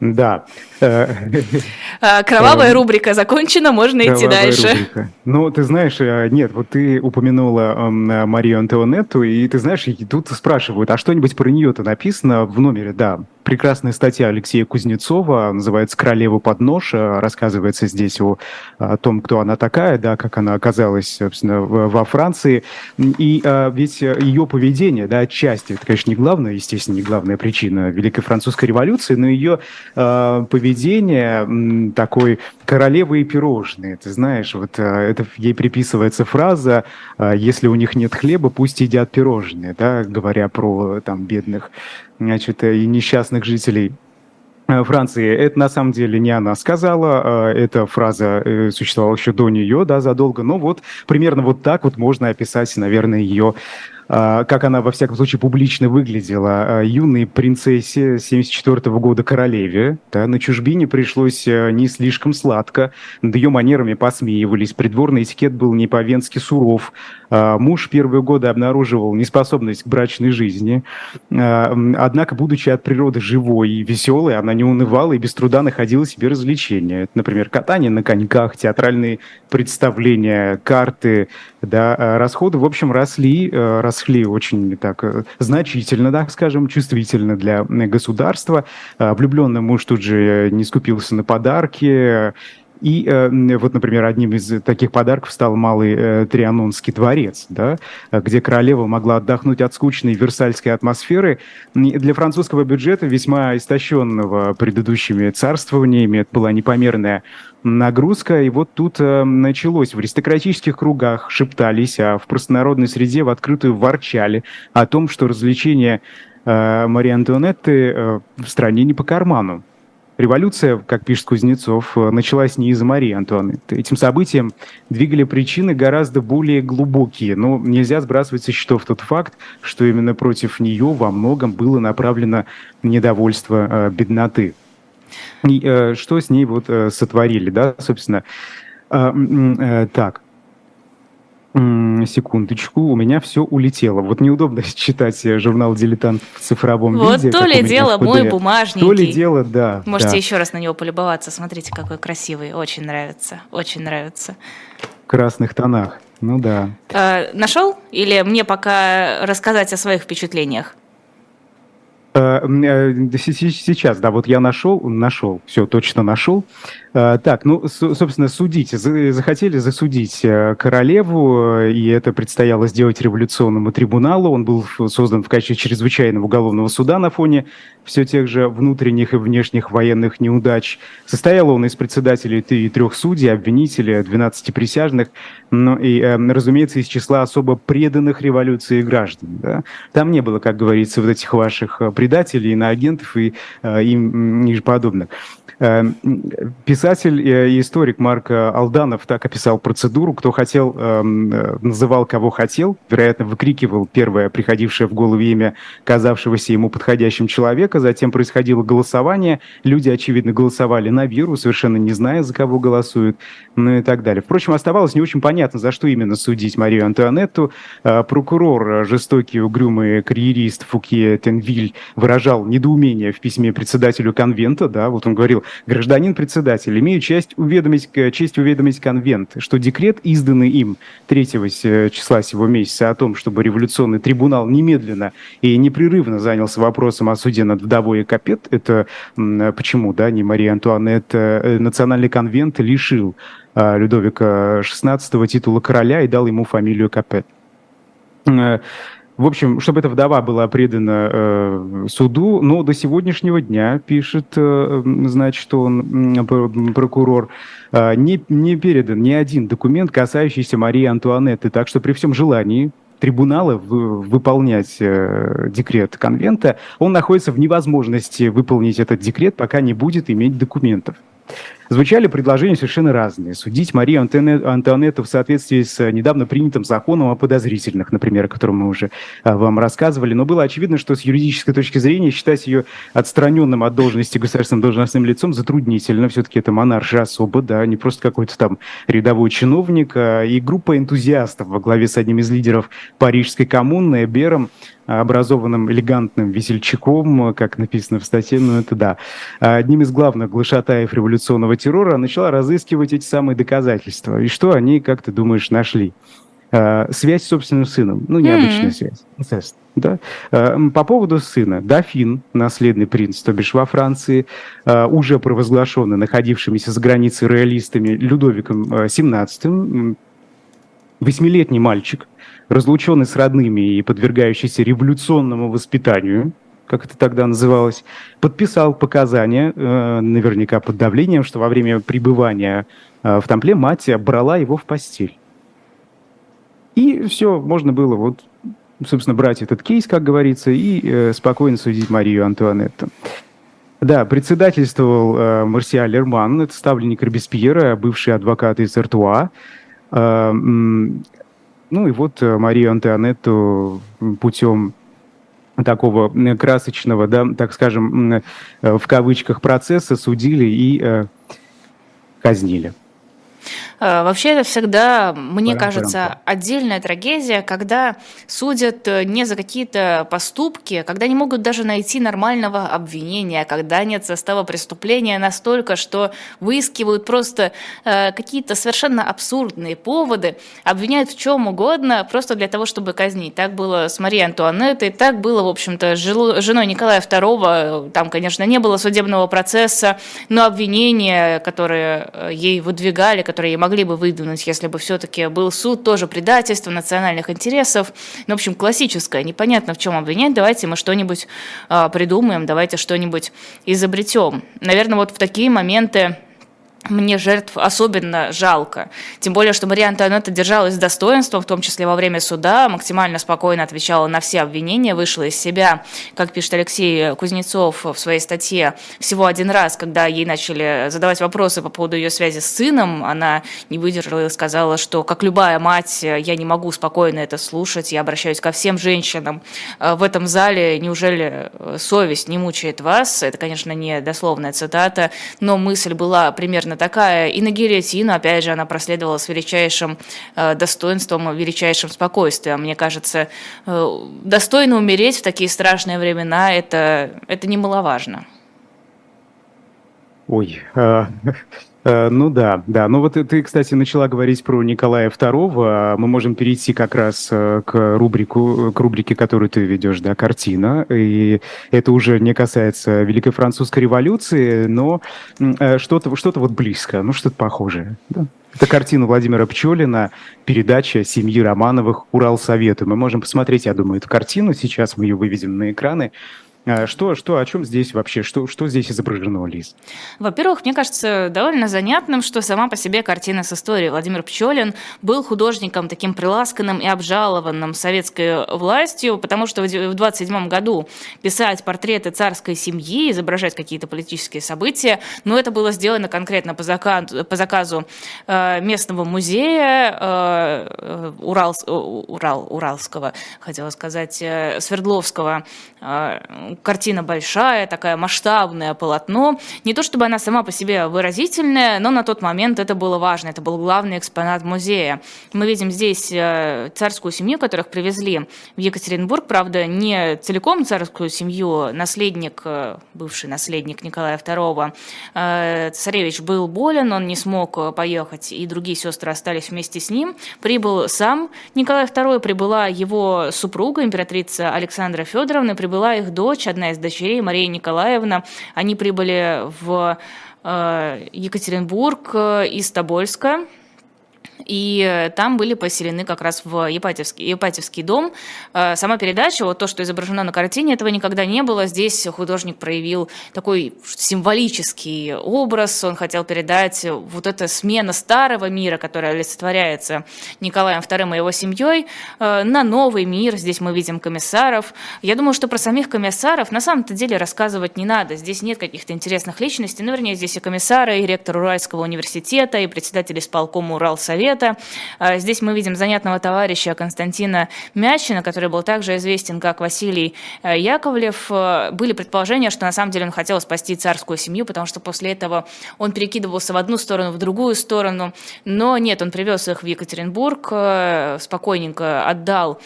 Да. Кровавая рубрика закончена, можно идти дальше. Рубрика. Ну, ты знаешь, нет, вот ты упомянула Марию Антуанетту, и ты знаешь, тут спрашивают, а что-нибудь про нее-то написано в номере, да. Прекрасная статья Алексея Кузнецова, называется «Королева под нож», рассказывается здесь о, о том, кто она такая, да, как она оказалась, собственно, во Франции. И а, ведь ее поведение, да, отчасти, это, конечно, не главная, естественно, не главная причина Великой Французской революции, но ее а, поведение такой королевы и пирожные, ты знаешь, вот это ей приписывается фраза «если у них нет хлеба, пусть едят пирожные», да, говоря про там бедных, значит, и несчастных жителей Франции. Это на самом деле не она сказала, эта фраза существовала еще до нее, да, задолго, но вот примерно вот так вот можно описать, наверное, ее, как она, во всяком случае, публично выглядела. Юной принцессе семьдесят четвёртого года королеве, да, на чужбине пришлось не слишком сладко, над ее манерами посмеивались, придворный этикет был не по-венски суров, муж первые годы обнаруживал неспособность к брачной жизни, однако, будучи от природы живой и веселой, она не унывала и без труда находила себе развлечения. Это, например, катание на коньках, театральные представления, карты, да, расходы, в общем, росли, росли шли очень так значительно, так скажем, чувствительно для государства. Влюбленный муж тут же не скупился на подарки. И э, вот, например, одним из таких подарков стал Малый э, Трианонский дворец, да, где королева могла отдохнуть от скучной версальской атмосферы. И для французского бюджета, весьма истощенного предыдущими царствованиями, это была непомерная нагрузка. И вот тут э, началось. В аристократических кругах шептались, а в простонародной среде в открытую ворчали о том, что развлечения э, Марии Антуанетты э, в стране не по карману. Революция, как пишет Кузнецов, началась не из-за Марии Антуанетты. Этим событием двигали причины гораздо более глубокие. Но нельзя сбрасывать со счетов тот факт, что именно против нее во многом было направлено недовольство э, бедноты. И, э, что с ней вот э, сотворили, да, собственно. Э, э, так. Секундочку, у меня все улетело. Вот неудобно читать журнал «Дилетант» в цифровом вот виде. Вот то ли дело мой бумажник. То ли дело, да. Можете да. еще раз на него полюбоваться. Смотрите, какой красивый. Очень нравится. Очень нравится. В красных тонах. Ну да. А, нашел? Или мне пока рассказать о своих впечатлениях? Сейчас, да, вот я нашел, нашел, все, точно нашел. Так, ну, собственно, судить, захотели засудить королеву, и это предстояло сделать революционному трибуналу. Он был создан в качестве чрезвычайного уголовного суда на фоне все тех же внутренних и внешних военных неудач. Состоял он из председателей и трех судей, обвинителей, двенадцати присяжных, ну, и, разумеется, из числа особо преданных революции граждан. Да? Там не было, как говорится, вот этих ваших предателей, иноагентов и э, им ниже подобных. Э, писатель и историк Марк Алданов так описал процедуру: кто хотел, э, называл кого хотел, вероятно, выкрикивал первое приходившее в голову имя казавшегося ему подходящим человека, затем происходило голосование, люди, очевидно, голосовали на веру, совершенно не зная, за кого голосуют, ну и так далее. Впрочем, оставалось не очень понятно, за что именно судить Марию Антуанетту. Э, прокурор, жестокий, угрюмый карьерист Фукье Тенвиль, выражал недоумение в письме председателю конвента, да, вот он говорил: «Гражданин председатель, имею честь уведомить, честь уведомить конвент, что декрет, изданный им третьего числа сего месяца о том, чтобы революционный трибунал немедленно и непрерывно занялся вопросом о суде над вдовой Капет», это почему, да, не Мария Антуанетта, национальный конвент лишил Людовика шестнадцатого титула короля и дал ему фамилию Капет. В общем, чтобы эта вдова была предана э, суду, но до сегодняшнего дня, пишет, э, значит, он, э, прокурор, э, не, не передан ни один документ, касающийся Марии Антуанетты. Так что при всем желании трибунала в, выполнять э, декрет конвента, он находится в невозможности выполнить этот декрет, пока не будет иметь документов. звучали предложения совершенно разные. Судить Марию Антуанетту в соответствии с недавно принятым законом о подозрительных, например, о котором мы уже вам рассказывали. Но было очевидно, что с юридической точки зрения считать ее отстраненным от должности государственным должностным лицом затруднительно. Все-таки это монарх особо, да, не просто какой-то там рядовой чиновник. И группа энтузиастов во главе с одним из лидеров Парижской коммуны, Бером, образованным элегантным весельчаком, как написано в статье, ну это да, одним из главных глашатаев революционного террора, начала разыскивать эти самые доказательства. И что они, как ты думаешь, нашли? Связь с собственным сыном. Ну, необычная связь. Естественно. Да? По поводу сына. Дофин, наследный принц, то бишь во Франции, уже провозглашенный находившимися за границей роялистами Людовиком семнадцатым, восьмилетний мальчик, разлученный с родными и подвергающийся революционному воспитанию, как это тогда называлось, подписал показания, э, наверняка под давлением, что во время пребывания э, в Тампле мать брала его в постель. И все, можно было вот, собственно, брать этот кейс, как говорится, и э, спокойно судить Марию Антуанетту. Да, председательствовал э, Марсиаль Лерман, это ставленник Робеспьера, бывший адвокат из Артуа. Э, Ну и вот Марию Антуанетту путем такого красочного, да, так скажем, в кавычках процесса судили и э, казнили. Вообще это всегда, мне Парам-парам-парам. кажется, отдельная трагедия, когда судят не за какие-то поступки, когда не могут даже найти нормального обвинения, когда нет состава преступления настолько, что выискивают просто э, какие-то совершенно абсурдные поводы, обвиняют в чем угодно просто для того, чтобы казнить. Так было с Марией Антуанеттой, так было, в общем-то, с женой Николая второго. Там, конечно, не было судебного процесса, но обвинения, которые ей выдвигали, которые ей могли бы выдвинуть, если бы все-таки был суд, тоже предательство национальных интересов. Ну, в общем, классическое. Непонятно, в чем обвинять. Давайте мы что-нибудь э, придумаем, давайте что-нибудь изобретем. Наверное, вот в такие моменты мне жертв особенно жалко. Тем более, что Мария Антуанетта держалась с достоинством, в том числе во время суда, максимально спокойно отвечала на все обвинения, вышла из себя, как пишет Алексей Кузнецов в своей статье, всего один раз, когда ей начали задавать вопросы по поводу ее связи с сыном, она не выдержала и сказала, что, как любая мать, я не могу спокойно это слушать, я обращаюсь ко всем женщинам в этом зале, неужели совесть не мучает вас? Это, конечно, не дословная цитата, но мысль была примерно такая. И на гильотину, опять же, она проследовала с величайшим э, достоинством, величайшим спокойствием. Мне кажется, э, достойно умереть в такие страшные времена, это, это немаловажно. Ой, э, э, ну да, да. Ну вот ты, кстати, начала говорить про Николая второго. Мы можем перейти как раз к, рубрику, к рубрике, которую ты ведешь, да, картина. И это уже не касается Великой Французской революции, но что-то, что-то вот близко, ну что-то похожее, да. Это картина Владимира Пчелина, передача семьи Романовых «Уралсовету». Мы можем посмотреть, я думаю, эту картину. Сейчас мы ее выведем на экраны. Что, что, о чем здесь вообще? Что, что здесь изображено, Лиз? Во-первых, мне кажется довольно занятным, что сама по себе картина с историей. Владимир Пчелин был художником таким приласканным и обжалованным советской властью, потому что в тысяча девятьсот двадцать седьмом году писать портреты царской семьи, изображать какие-то политические события, но это было сделано конкретно по заказу, по заказу местного музея Урал, Урал, Уральского, хотела сказать, Свердловского. Картина большая, такая масштабное полотно. Не то чтобы она сама по себе выразительная, но на тот момент это было важно. Это был главный экспонат музея. Мы видим здесь царскую семью, которых привезли в Екатеринбург. Правда, не целиком царскую семью. Наследник, бывший наследник Николая второго, царевич был болен, он не смог поехать, и другие сестры остались вместе с ним. Прибыл сам Николай второй, прибыла его супруга, императрица Александра Федоровна, прибыла их дочь, одна из дочерей, Мария Николаевна. Они прибыли в Екатеринбург из Тобольска. и там были поселены как раз в Ипатьевский, Ипатьевский дом. Сама передача, вот то, что изображено на картине, этого никогда не было. Здесь художник проявил такой символический образ, он хотел передать вот эта смена старого мира, который олицетворяется Николаем вторым и его семьей, на новый мир. Здесь мы видим комиссаров. Я думаю, что про самих комиссаров на самом-то деле рассказывать не надо. Здесь нет каких-то интересных личностей. Ну, вернее, здесь и комиссары, и ректор Уральского университета, и председатель исполкома Уралсовета. Здесь мы видим занятного товарища Константина Мячина, который был также известен как Василий Яковлев. Были предположения, что на самом деле он хотел спасти царскую семью, потому что после этого он перекидывался в одну сторону, в другую сторону. Но нет, он привез их в Екатеринбург, спокойненько отдал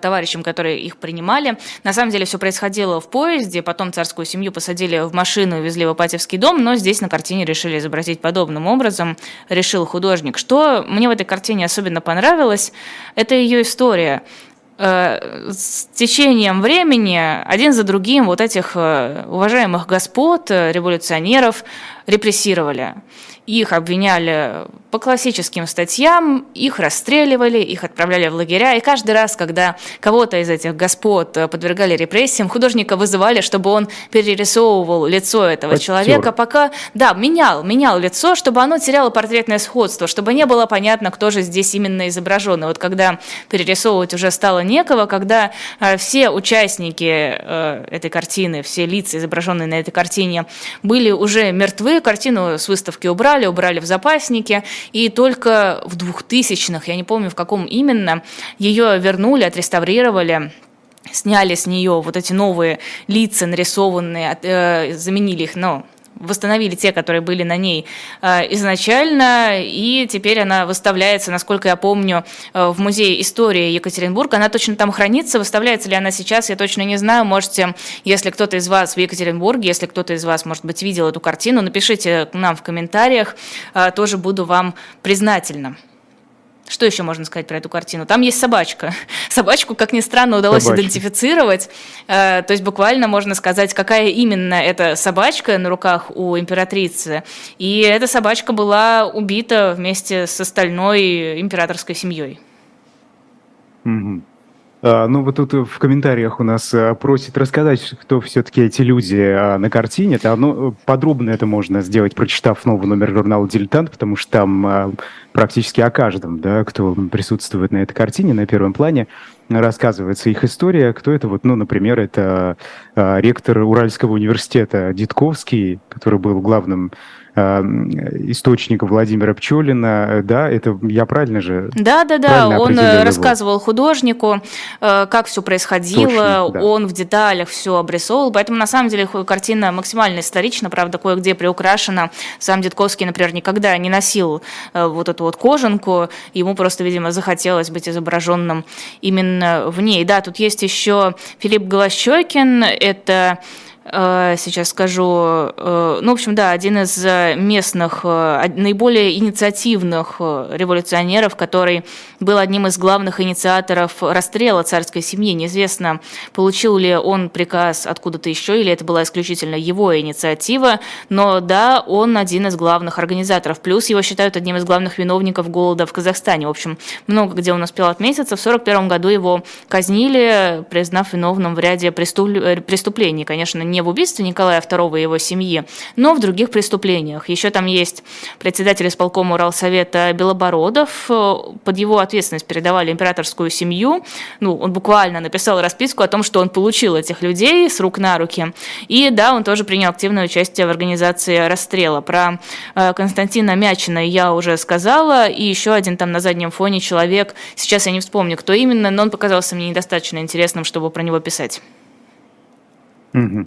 товарищам, которые их принимали. На самом деле все происходило в поезде, потом царскую семью посадили в машину и везли в Ипатьевский дом, но здесь на картине решили изобразить подобным образом, решил художник. Что мне в этой картине особенно понравилось, это ее история. С течением времени один за другим вот этих уважаемых господ, революционеров репрессировали. Их обвиняли по классическим статьям, их расстреливали, их отправляли в лагеря. И каждый раз, когда кого-то из этих господ подвергали репрессиям, художника вызывали, чтобы он перерисовывал лицо этого Актер. человека, пока да, менял, менял лицо, чтобы оно теряло портретное сходство, чтобы не было понятно, кто же здесь именно изображен. И вот когда перерисовывать уже стало некого, когда все участники этой картины, все лица, изображенные на этой картине, были уже мертвы, картину с выставки убрали, убрали в запасники. И только в двухтысячных, я не помню в каком именно, ее вернули, отреставрировали, сняли с нее вот эти новые лица нарисованные, заменили их, но восстановили те, которые были на ней изначально, и теперь она выставляется, насколько я помню, в Музее истории Екатеринбурга. Она точно там хранится, выставляется ли она сейчас, я точно не знаю. Можете, если кто-то из вас в Екатеринбурге, если кто-то из вас, может быть, видел эту картину, напишите нам в комментариях, тоже буду вам признательна. Что еще можно сказать про эту картину? Там есть собачка. Собачку, как ни странно, удалось собачка. идентифицировать. То есть буквально можно сказать, какая именно эта собачка на руках у императрицы. И эта собачка была убита вместе с остальной императорской семьей. Угу. А, ну вот тут в комментариях у нас просят рассказать, кто все-таки эти люди на картине. Это, ну, подробно это можно сделать, прочитав новый номер журнала «Дилетант», потому что там практически о каждом, да, кто присутствует на этой картине, на первом плане рассказывается их история. Кто это? Вот, ну, например, это ректор Уральского университета Дидковский, который был главным источника Владимира Пчелина, да, это я правильно же? Да, да, да, он рассказывал его. художнику, как все происходило, Точно, да. он в деталях все обрисовывал, поэтому на самом деле картина максимально исторична, правда, кое-где приукрашена. Сам Дидковский, например, никогда не носил вот эту вот кожанку, ему просто, видимо, захотелось быть изображенным именно в ней. Да, тут есть еще Филипп Голощёкин, это... сейчас скажу, ну, в общем, да, один из местных, наиболее инициативных революционеров, который был одним из главных инициаторов расстрела царской семьи. Неизвестно, получил ли он приказ откуда-то еще, или это была исключительно его инициатива, но да, он один из главных организаторов, плюс его считают одним из главных виновников голода в Казахстане. В общем, много где он успел отметиться. В сорок первом году его казнили, признав виновным в ряде преступлений, конечно, не в убийстве Николая второго и его семьи, но в других преступлениях. Еще там есть председатель исполкома Уралсовета Белобородов. Под его ответственность передавали императорскую семью. Ну, он буквально написал расписку о том, что он получил этих людей с рук на руки. И да, он тоже принял активное участие в организации расстрела. Про Константина Мячина я уже сказала. И еще один там на заднем фоне человек. Сейчас я не вспомню, кто именно, но он показался мне недостаточно интересным, чтобы про него писать. Mm-hmm.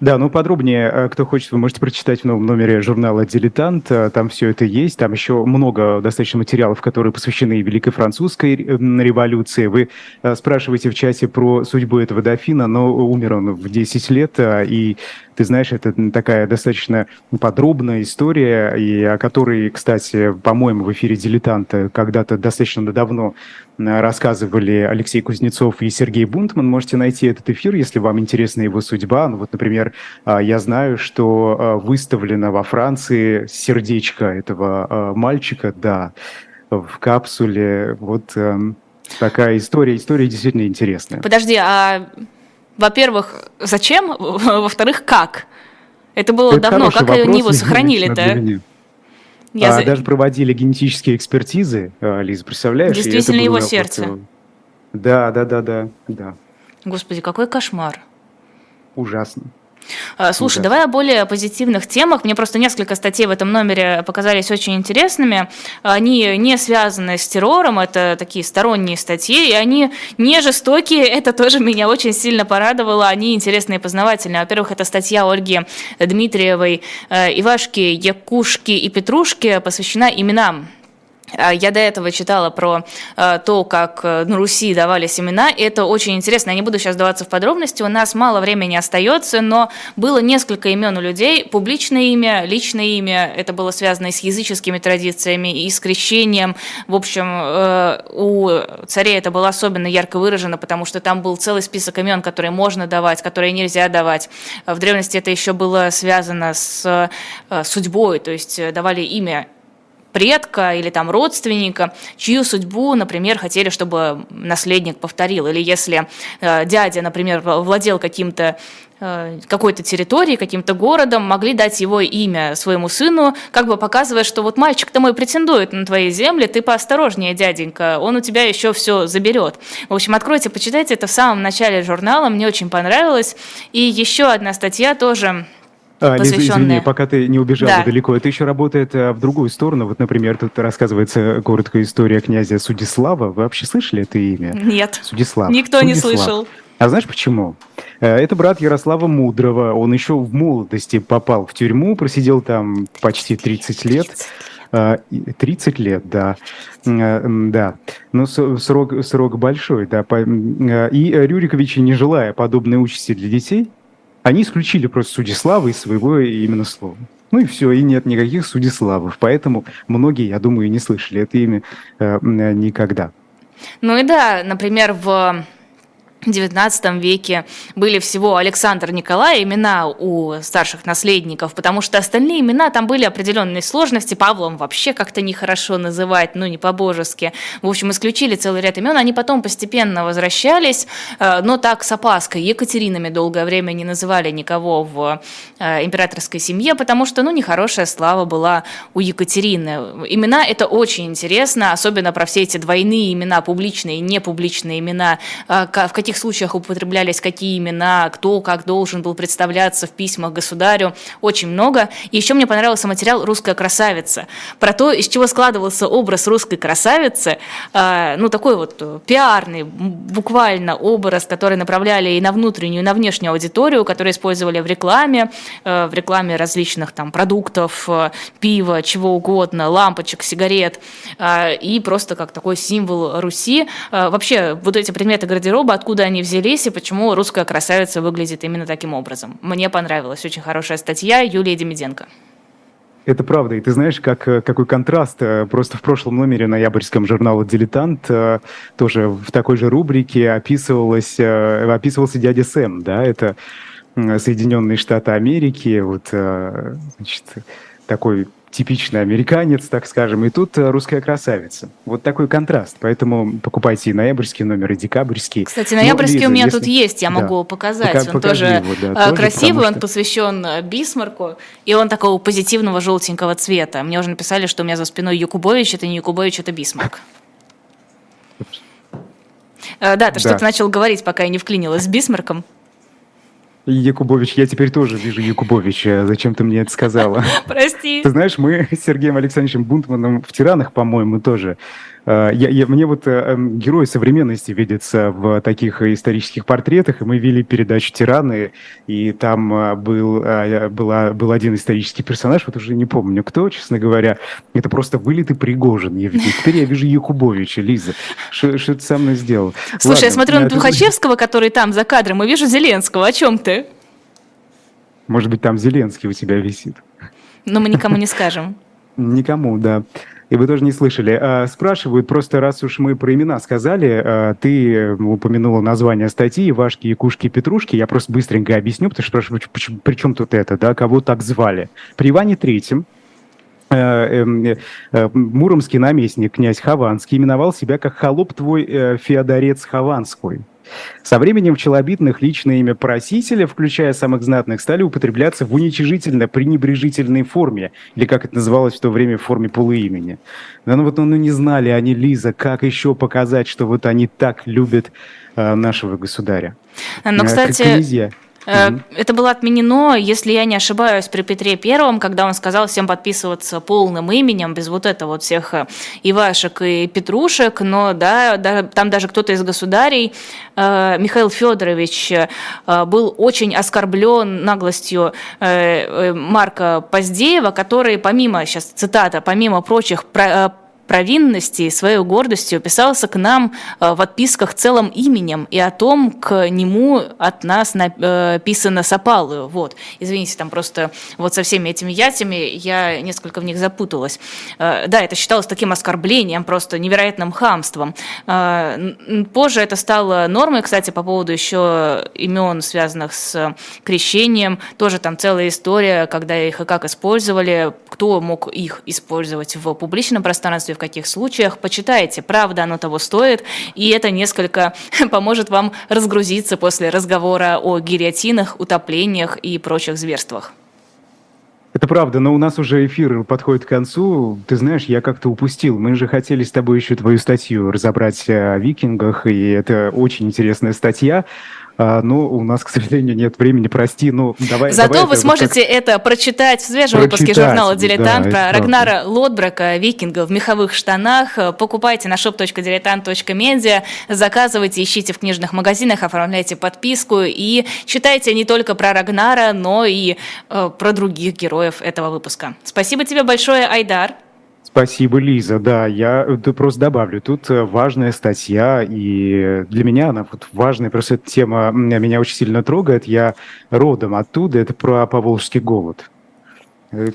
Да, ну подробнее, кто хочет, вы можете прочитать в новом номере журнала «Дилетант», там все это есть, там еще много достаточно материалов, которые посвящены Великой Французской революции. Вы спрашиваете в чате про судьбу этого дофина, но умер он в десять лет, и ты знаешь, это такая достаточно подробная история, и о которой, кстати, по-моему, в эфире «Дилетанта» когда-то достаточно давно рассказывали Алексей Кузнецов и Сергей Бунтман. Можете найти этот эфир, если вам интересна его судьба. Ну вот, например, я знаю, что выставлено во Франции сердечко этого мальчика, да, в капсуле. Вот э, такая история. История действительно интересная. Подожди, а во-первых, зачем? Во-вторых, как? Это было это давно. Как вопрос, Ниву сохранили-то? Я а, за... Даже проводили генетические экспертизы, Лиза, представляешь? Действительно его просто... сердце. Да, да, да, да, да. Господи, какой кошмар. Ужасно. Слушай, Ужасно. Давай о более позитивных темах. Мне просто несколько статей в этом номере показались очень интересными. Они не связаны с террором, это такие сторонние статьи, и они не жестокие, это тоже меня очень сильно порадовало. Они интересные и познавательные. Во-первых, это статья Ольги Дмитриевой «Ивашки, Якушки и Петрушки» посвящена именам. Я до этого читала про то, как на Руси давались имена. Это очень интересно. Я не буду сейчас вдаваться в подробности. У нас мало времени остается, но было несколько имен у людей. Публичное имя, личное имя. Это было связано и с языческими традициями, и с крещением. В общем, у царей это было особенно ярко выражено, потому что там был целый список имен, которые можно давать, которые нельзя давать. В древности это еще было связано с судьбой, то есть давали имя предка или там родственника, чью судьбу, например, хотели, чтобы наследник повторил. Или если э, дядя, например, владел каким-то, э, какой-то территорией, каким-то городом, могли дать его имя своему сыну, как бы показывая, что вот мальчик-то мой претендует на твои земли, ты поосторожнее, дяденька, он у тебя еще все заберет. В общем, откройте, почитайте, это в самом начале журнала, мне очень понравилось. И еще одна статья тоже... А, Лиза, извини, пока ты не убежала да. далеко, это еще работает а, в другую сторону. Вот, например, тут рассказывается короткая история князя Судислава. Вы вообще слышали это имя? Нет, Судислав. Никто Судислав. не слышал. А знаешь почему? Это брат Ярослава Мудрого. Он еще в молодости попал в тюрьму, просидел там почти тридцать лет. тридцать лет, да. Да. Но срок, срок большой, да. И рюриковичи, не желая подобной участи для детей, они исключили просто Судислава из своего именно слова. Ну и все, и нет никаких Судиславов. Поэтому многие, я думаю, и не слышали это имя э, никогда. Ну и да, например, в девятнадцатом веке были всего Александр, Николай, имена у старших наследников, потому что остальные имена, там были определенные сложности. Павлом вообще как-то нехорошо называть, ну не по-божески. В общем, исключили целый ряд имен, они потом постепенно возвращались, но так с опаской. Екатеринами долгое время не называли никого в императорской семье, потому что, ну, нехорошая слава была у Екатерины. Имена – это очень интересно, особенно про все эти двойные имена, публичные и непубличные имена, в каких в случаях употреблялись какие имена, кто как должен был представляться в письмах государю, очень много. И еще мне понравился материал «Русская красавица», про то, из чего складывался образ русской красавицы, ну такой вот пиарный, буквально образ, который направляли и на внутреннюю, и на внешнюю аудиторию, который использовали в рекламе, в рекламе различных там продуктов, пива, чего угодно, лампочек, сигарет, и просто как такой символ Руси. Вообще вот эти предметы гардероба, откуда они взялись и почему русская красавица выглядит именно таким образом. Мне понравилась очень хорошая статья Юлии Демиденко. Это правда. И ты знаешь, как, какой контраст. Просто в прошлом номере ноябрьском журнала «Дилетант» тоже в такой же рубрике описывалось, описывался дядя Сэм. Да? Это Соединенные Штаты Америки. Вот, значит, такой... типичный американец, так скажем, и тут русская красавица. Вот такой контраст. Поэтому покупайте и ноябрьский номер, и декабрьский. Кстати, ноябрьский Но, Лиза, у меня если... тут есть, я могу да. показать. Так, он тоже его, да, красивый, тоже, он что... посвящен Бисмарку, и он такого позитивного желтенького цвета. Мне уже написали, что у меня за спиной Якубович, это не Якубович, это Бисмарк. Да, ты да. что-то начал говорить, пока я не вклинилась с Бисмарком. Якубович, я теперь тоже вижу Якубовича. Зачем ты мне это сказала? Прости. Ты знаешь, мы с Сергеем Александровичем Бунтманом в «Тиранах», по-моему, тоже. Я, я, мне вот герой современности видится в таких исторических портретах. И мы вели передачу «Тираны», и там был, была, был один исторический персонаж, вот уже не помню кто, честно говоря. Это просто вылитый Пригожин. Я видел. Теперь я вижу Якубовича, Лиза. Что ты со мной сделал? Слушай, ладно, я смотрю на Тухачевского, который там за кадром, и вижу Зеленского. О чем ты? Может быть, там Зеленский у тебя висит. Но мы никому не скажем. Никому, да. И вы тоже не слышали. Спрашивают, просто раз уж мы про имена сказали, ты упомянула название статьи «Ивашки, Якушки, Петрушки». Я просто быстренько объясню, потому что спрашивают, при чем тут это, да, кого так звали. При Иване Третьем муромский наместник, князь Хованский, именовал себя как «холоп твой Феодорец Хованский». Со временем в челобитных личное имя просителя, включая самых знатных, стали употребляться в уничижительно-пренебрежительной форме, или, как это называлось в то время, в форме полуимени. Но ну, вот, ну, не знали они, Лиза, как еще показать, что вот они так любят э, нашего государя. Но, кстати... Князья. Mm-hmm. Это было отменено, если я не ошибаюсь, при Петре Первом, когда он сказал всем подписываться полным именем, без вот этого вот всех Ивашек и Петрушек, но да, да там даже кто-то из государей, Михаил Федорович, был очень оскорблен наглостью Марка Поздеева, который, помимо, сейчас цитата, помимо прочих провинностей, своей гордостью писался к нам в отписках целым именем и о том, к нему от нас написано Сапалую. Вот. Извините, там просто вот со всеми этими ятями я несколько в них запуталась. Да, это считалось таким оскорблением, просто невероятным хамством. Позже это стало нормой, кстати, по поводу еще имен, связанных с крещением. Тоже там целая история, когда их и как использовали, кто мог их использовать в публичном пространстве, в каких случаях. Почитайте, правда, оно того стоит, и это несколько поможет вам разгрузиться после разговора о гильотинах, утоплениях и прочих зверствах. Это правда, но у нас уже эфир подходит к концу. Ты знаешь, я как-то упустил. Мы же хотели с тобой еще твою статью разобрать о викингах, и это очень интересная статья. А, ну, у нас, к сожалению, нет времени, прости, но давай... Зато давай вы это сможете вот это прочитать в свежем прочитать, выпуске журнала «Дилетант» да, про Рагнара Лодброка, викинга в меховых штанах. Покупайте на shop.diletant.media, заказывайте, ищите в книжных магазинах, оформляйте подписку и читайте не только про Рагнара, но и э, про других героев этого выпуска. Спасибо тебе большое, Айдар. Спасибо, Лиза. Да, я просто добавлю, тут важная статья, и для меня она вот важная, просто эта тема меня очень сильно трогает, я родом оттуда, это про поволжский голод.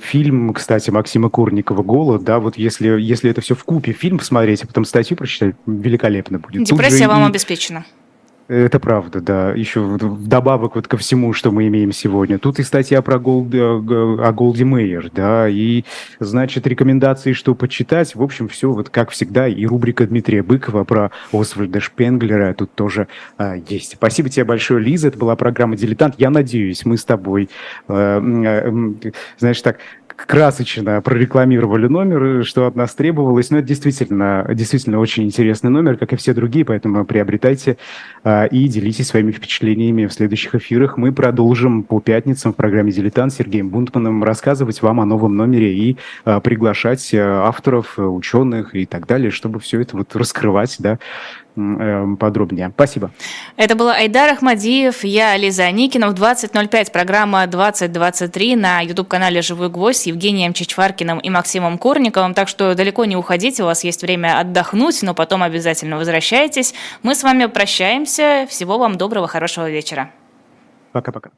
Фильм, кстати, Максима Курникова «Голод», да, вот если, если это все вкупе, фильм посмотреть, а потом статью прочитать, великолепно будет. Депрессия вам и... обеспечена. Это правда, да. Еще вдобавок вот ко всему, что мы имеем сегодня. Тут и статья про Голд, о Голде Мейер, да, и, значит, рекомендации, что почитать. В общем, все, вот как всегда, и рубрика Дмитрия Быкова про Освальда Шпенглера тут тоже а, есть. Спасибо тебе большое, Лиза. Это была программа «Дилетант». Я надеюсь, мы с тобой, э, э, э, знаешь, так... красочно прорекламировали номер, что от нас требовалось. Но это действительно, действительно очень интересный номер, как и все другие, поэтому приобретайте а, и делитесь своими впечатлениями в следующих эфирах. Мы продолжим по пятницам в программе «Дилетант» с Сергеем Бунтманом рассказывать вам о новом номере и а, приглашать авторов, ученых и так далее, чтобы все это вот раскрывать, да, подробнее. Спасибо. Это была Айдар Ахмадиев, я Лиза Аникина. В двадцать ноль пять программа двадцать двадцать три на YouTube-канале «Живой гвоздь» с Евгением Чичваркиным и Максимом Корниковым. Так что далеко не уходите, у вас есть время отдохнуть, но потом обязательно возвращайтесь. Мы с вами прощаемся. Всего вам доброго, хорошего вечера. Пока-пока.